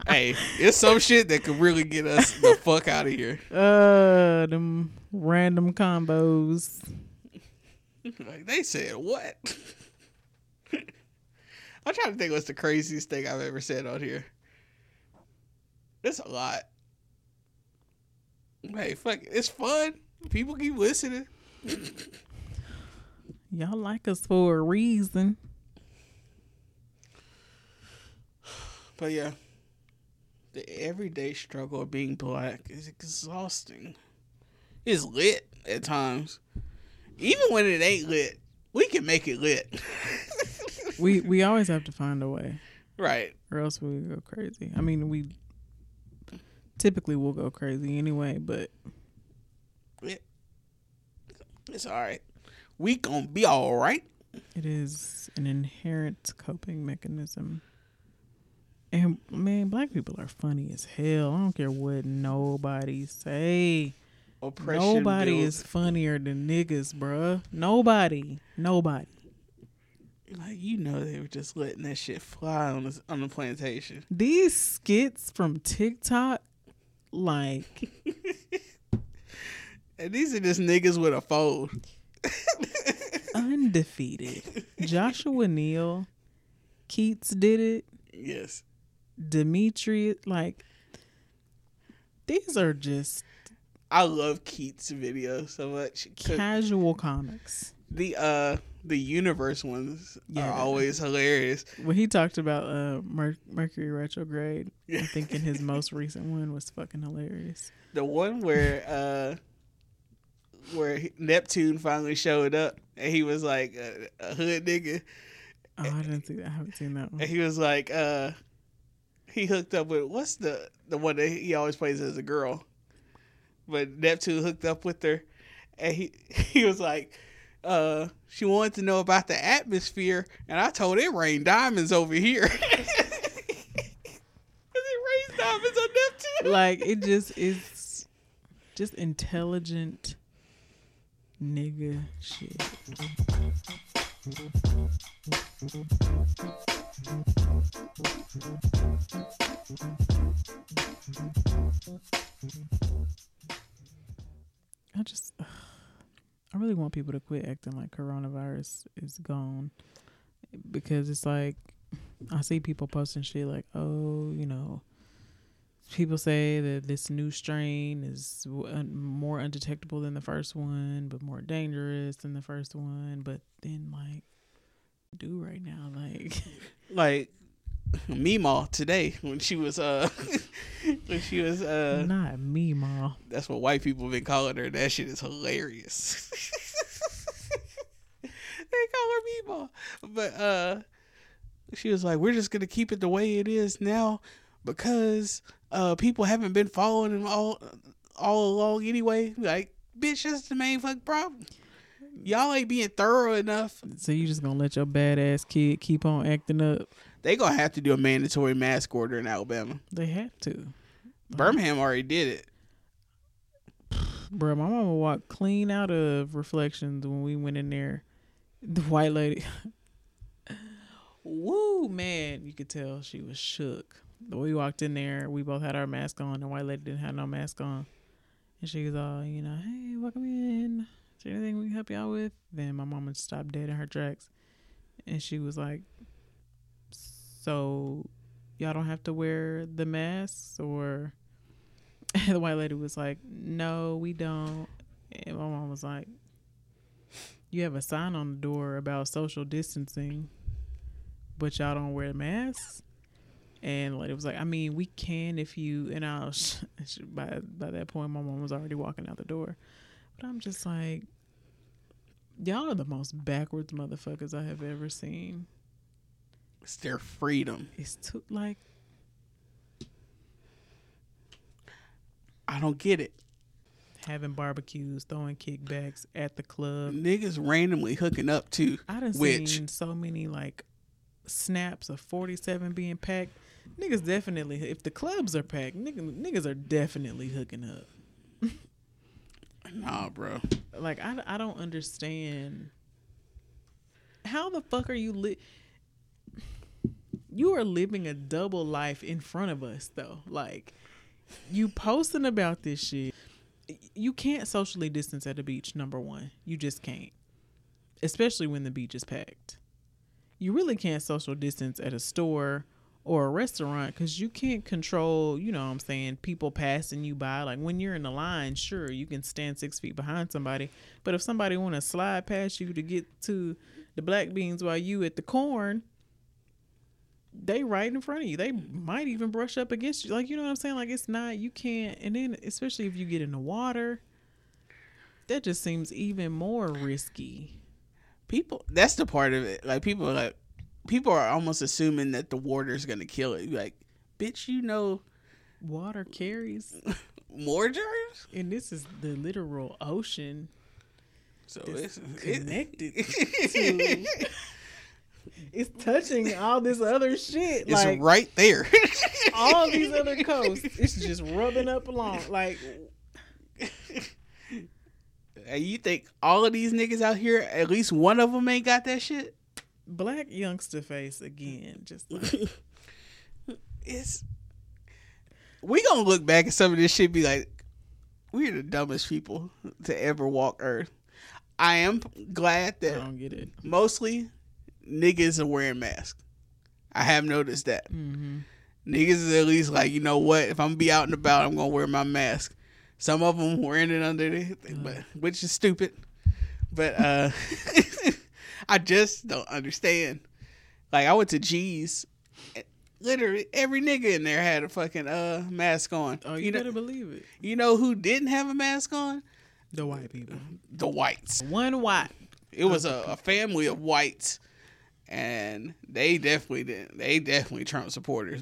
Hey, it's some shit that could really get us the fuck out of here. Uh, them random combos. Like they said, what? I'm trying to think what's the craziest thing I've ever said on here. It's a lot. Hey, fuck it. It's fun. People keep listening. Y'all like us for a reason. But yeah, the everyday struggle of being black is exhausting. It's lit at times. Even when it ain't lit, we can make it lit. we we always have to find a way. Right. Or else we go crazy. I mean, we typically will go crazy anyway, but it, it's all right. We gonna be all right. It is an inherent coping mechanism. And, man, black people are funny as hell. I don't care what nobody say. Oppression nobody built. Is funnier than niggas, bruh. Nobody. Nobody. Like, you know they were just letting that shit fly on, this, on the plantation. These skits from TikTok, like... And these are just niggas with a fold. Undefeated. Joshua Neal. Keats did it. Yes. Demetri, like, these are just... I love Keats' videos so much. Casual comics. The uh, the universe ones yeah, are always hilarious. When he talked about uh Mer- Mercury retrograde, I think in his most recent one was fucking hilarious. The one where uh, where Neptune finally showed up and he was like a, a hood nigga. Oh, I didn't see that. I haven't seen that one. And he was like, uh, he hooked up with, what's the, the one that he always plays as a girl? But Neptune hooked up with her. And he, he was like, uh, she wanted to know about the atmosphere. And I told her it rained diamonds over here. Because it rains diamonds on Neptune. Like, it just is. Just intelligent nigga shit. I just, ugh, I really want people to quit acting like coronavirus is gone, because it's like, I see people posting shit like, oh, you know, people say that this new strain is un- more undetectable than the first one, but more dangerous than the first one. But then, like, do right now, like, like Meemaw today when she was uh when she was uh not Meemaw. That's what white people been calling her. That shit is hilarious. They call her Meemaw, but uh, she was like, "We're just gonna keep it the way it is now." Because uh, people haven't been following him all all along anyway. Like, bitch, that's the main fucking problem. Y'all ain't being thorough enough. So you just gonna let your badass kid keep on acting up? They gonna have to do a mandatory mask order in Alabama. They have to. Birmingham already did it. Bro, my mama walked clean out of Reflections when we went in there. The white lady. Woo, man. You could tell she was shook. We walked in there, we both had our mask on, and the white lady didn't have no mask on. And she was all, you know, hey, welcome in. Is there anything we can help y'all with? Then my mama stopped dead in her tracks. And she was like, so y'all don't have to wear the masks? Or and the white lady was like, no, we don't. And my mom was like, you have a sign on the door about social distancing, but y'all don't wear masks? And like, it was like, I mean, we can if you, and I was, by, by that point, my mom was already walking out the door. But I'm just like, y'all are the most backwards motherfuckers I have ever seen. It's their freedom. It's too, like. I don't get it. Having barbecues, throwing kickbacks at the club. Niggas randomly hooking up too. I done which... seen so many like snaps of forty-seven being packed. Niggas definitely, if the clubs are packed, niggas, niggas are definitely hooking up. Nah, bro. Like, I, I don't understand. How the fuck are you li- You are living a double life in front of us, though. Like, you posting about this shit. You can't socially distance at the beach, number one. You just can't. Especially when the beach is packed. You really can't social distance at a store or a restaurant, because you can't control, you know what I'm saying, people passing you by. Like, when you're in the line, sure, you can stand six feet behind somebody, but if somebody want to slide past you to get to the black beans while you at the corn, they right in front of you. They might even brush up against you. Like, you know what I'm saying? Like, it's not, you can't. And then especially if you get in the water, that just seems even more risky. People, that's the part of it. Like, people are like, people are almost assuming that the water is going to kill it. Like, bitch, you know. Water carries. More germs? And this is the literal ocean. So it's connected. It, to, it's touching all this other shit. It's like, right there. All these other coasts. It's just rubbing up along. Like. And you think all of these niggas out here, at least one of them ain't got that shit? Black youngster face again, just like it's. We gonna look back at some of this shit and be like, we're the dumbest people to ever walk Earth. I am glad that I don't get it. Mostly niggas are wearing masks. I have noticed that. Mm-hmm. Niggas is at least like, you know what? If I'm gonna be out and about, I'm gonna wear my mask. Some of them wearing it under the, but which is stupid. But uh. I just don't understand. Like, I went to G's. Literally, every nigga in there had a fucking uh mask on. Oh, you, you better know, believe it. You know who didn't have a mask on? The white people. The whites. One white. It was a, a family of whites. And they definitely didn't. They definitely Trump supporters.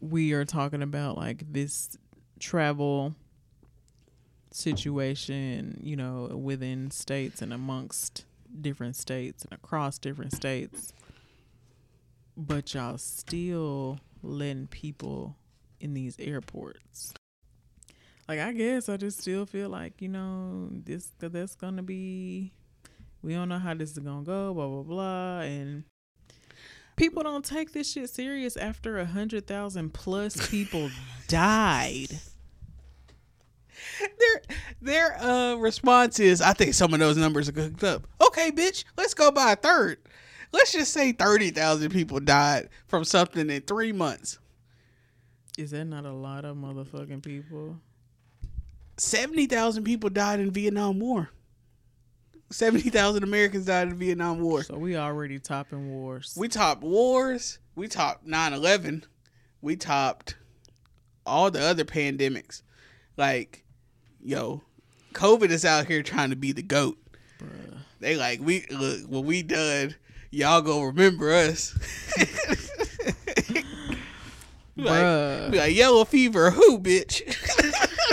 We are talking about, like, this travel situation, you know, within states and amongst different states and across different states, but y'all still letting people in these airports. like, I guess I just still feel like, you know, this, that's going to be, we don't know how this is going to go, blah, blah, blah. And people don't take this shit serious after one hundred thousand plus people died. Their their uh, response is, I think some of those numbers are cooked up. Okay, bitch, let's go by a third. Let's just say thirty thousand people died from something in three months. Is that not a lot of motherfucking people? seventy thousand people died in Vietnam War. seventy thousand Americans died in the Vietnam War. So we already topping wars. We topped wars. We topped nine eleven. We topped all the other pandemics. Like, yo, COVID is out here trying to be the GOAT. Bruh. They like, we look, when we done, y'all gonna remember us. Like, like yellow fever, who, bitch?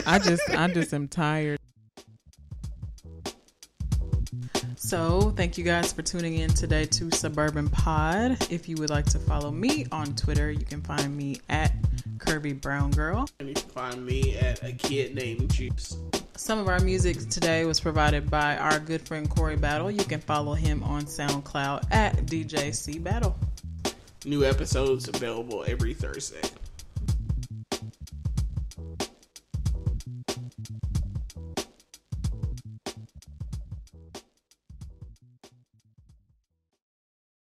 I just, I just am tired. So thank you guys for tuning in today to Suburban Pod. If you would like to follow me on Twitter, you can find me at Kirby Brown Girl. And you can find me at a kid named Juice. Some of our music today was provided by our good friend Corey Battle. You can follow him on SoundCloud at D J C Battle. New episodes available every Thursday.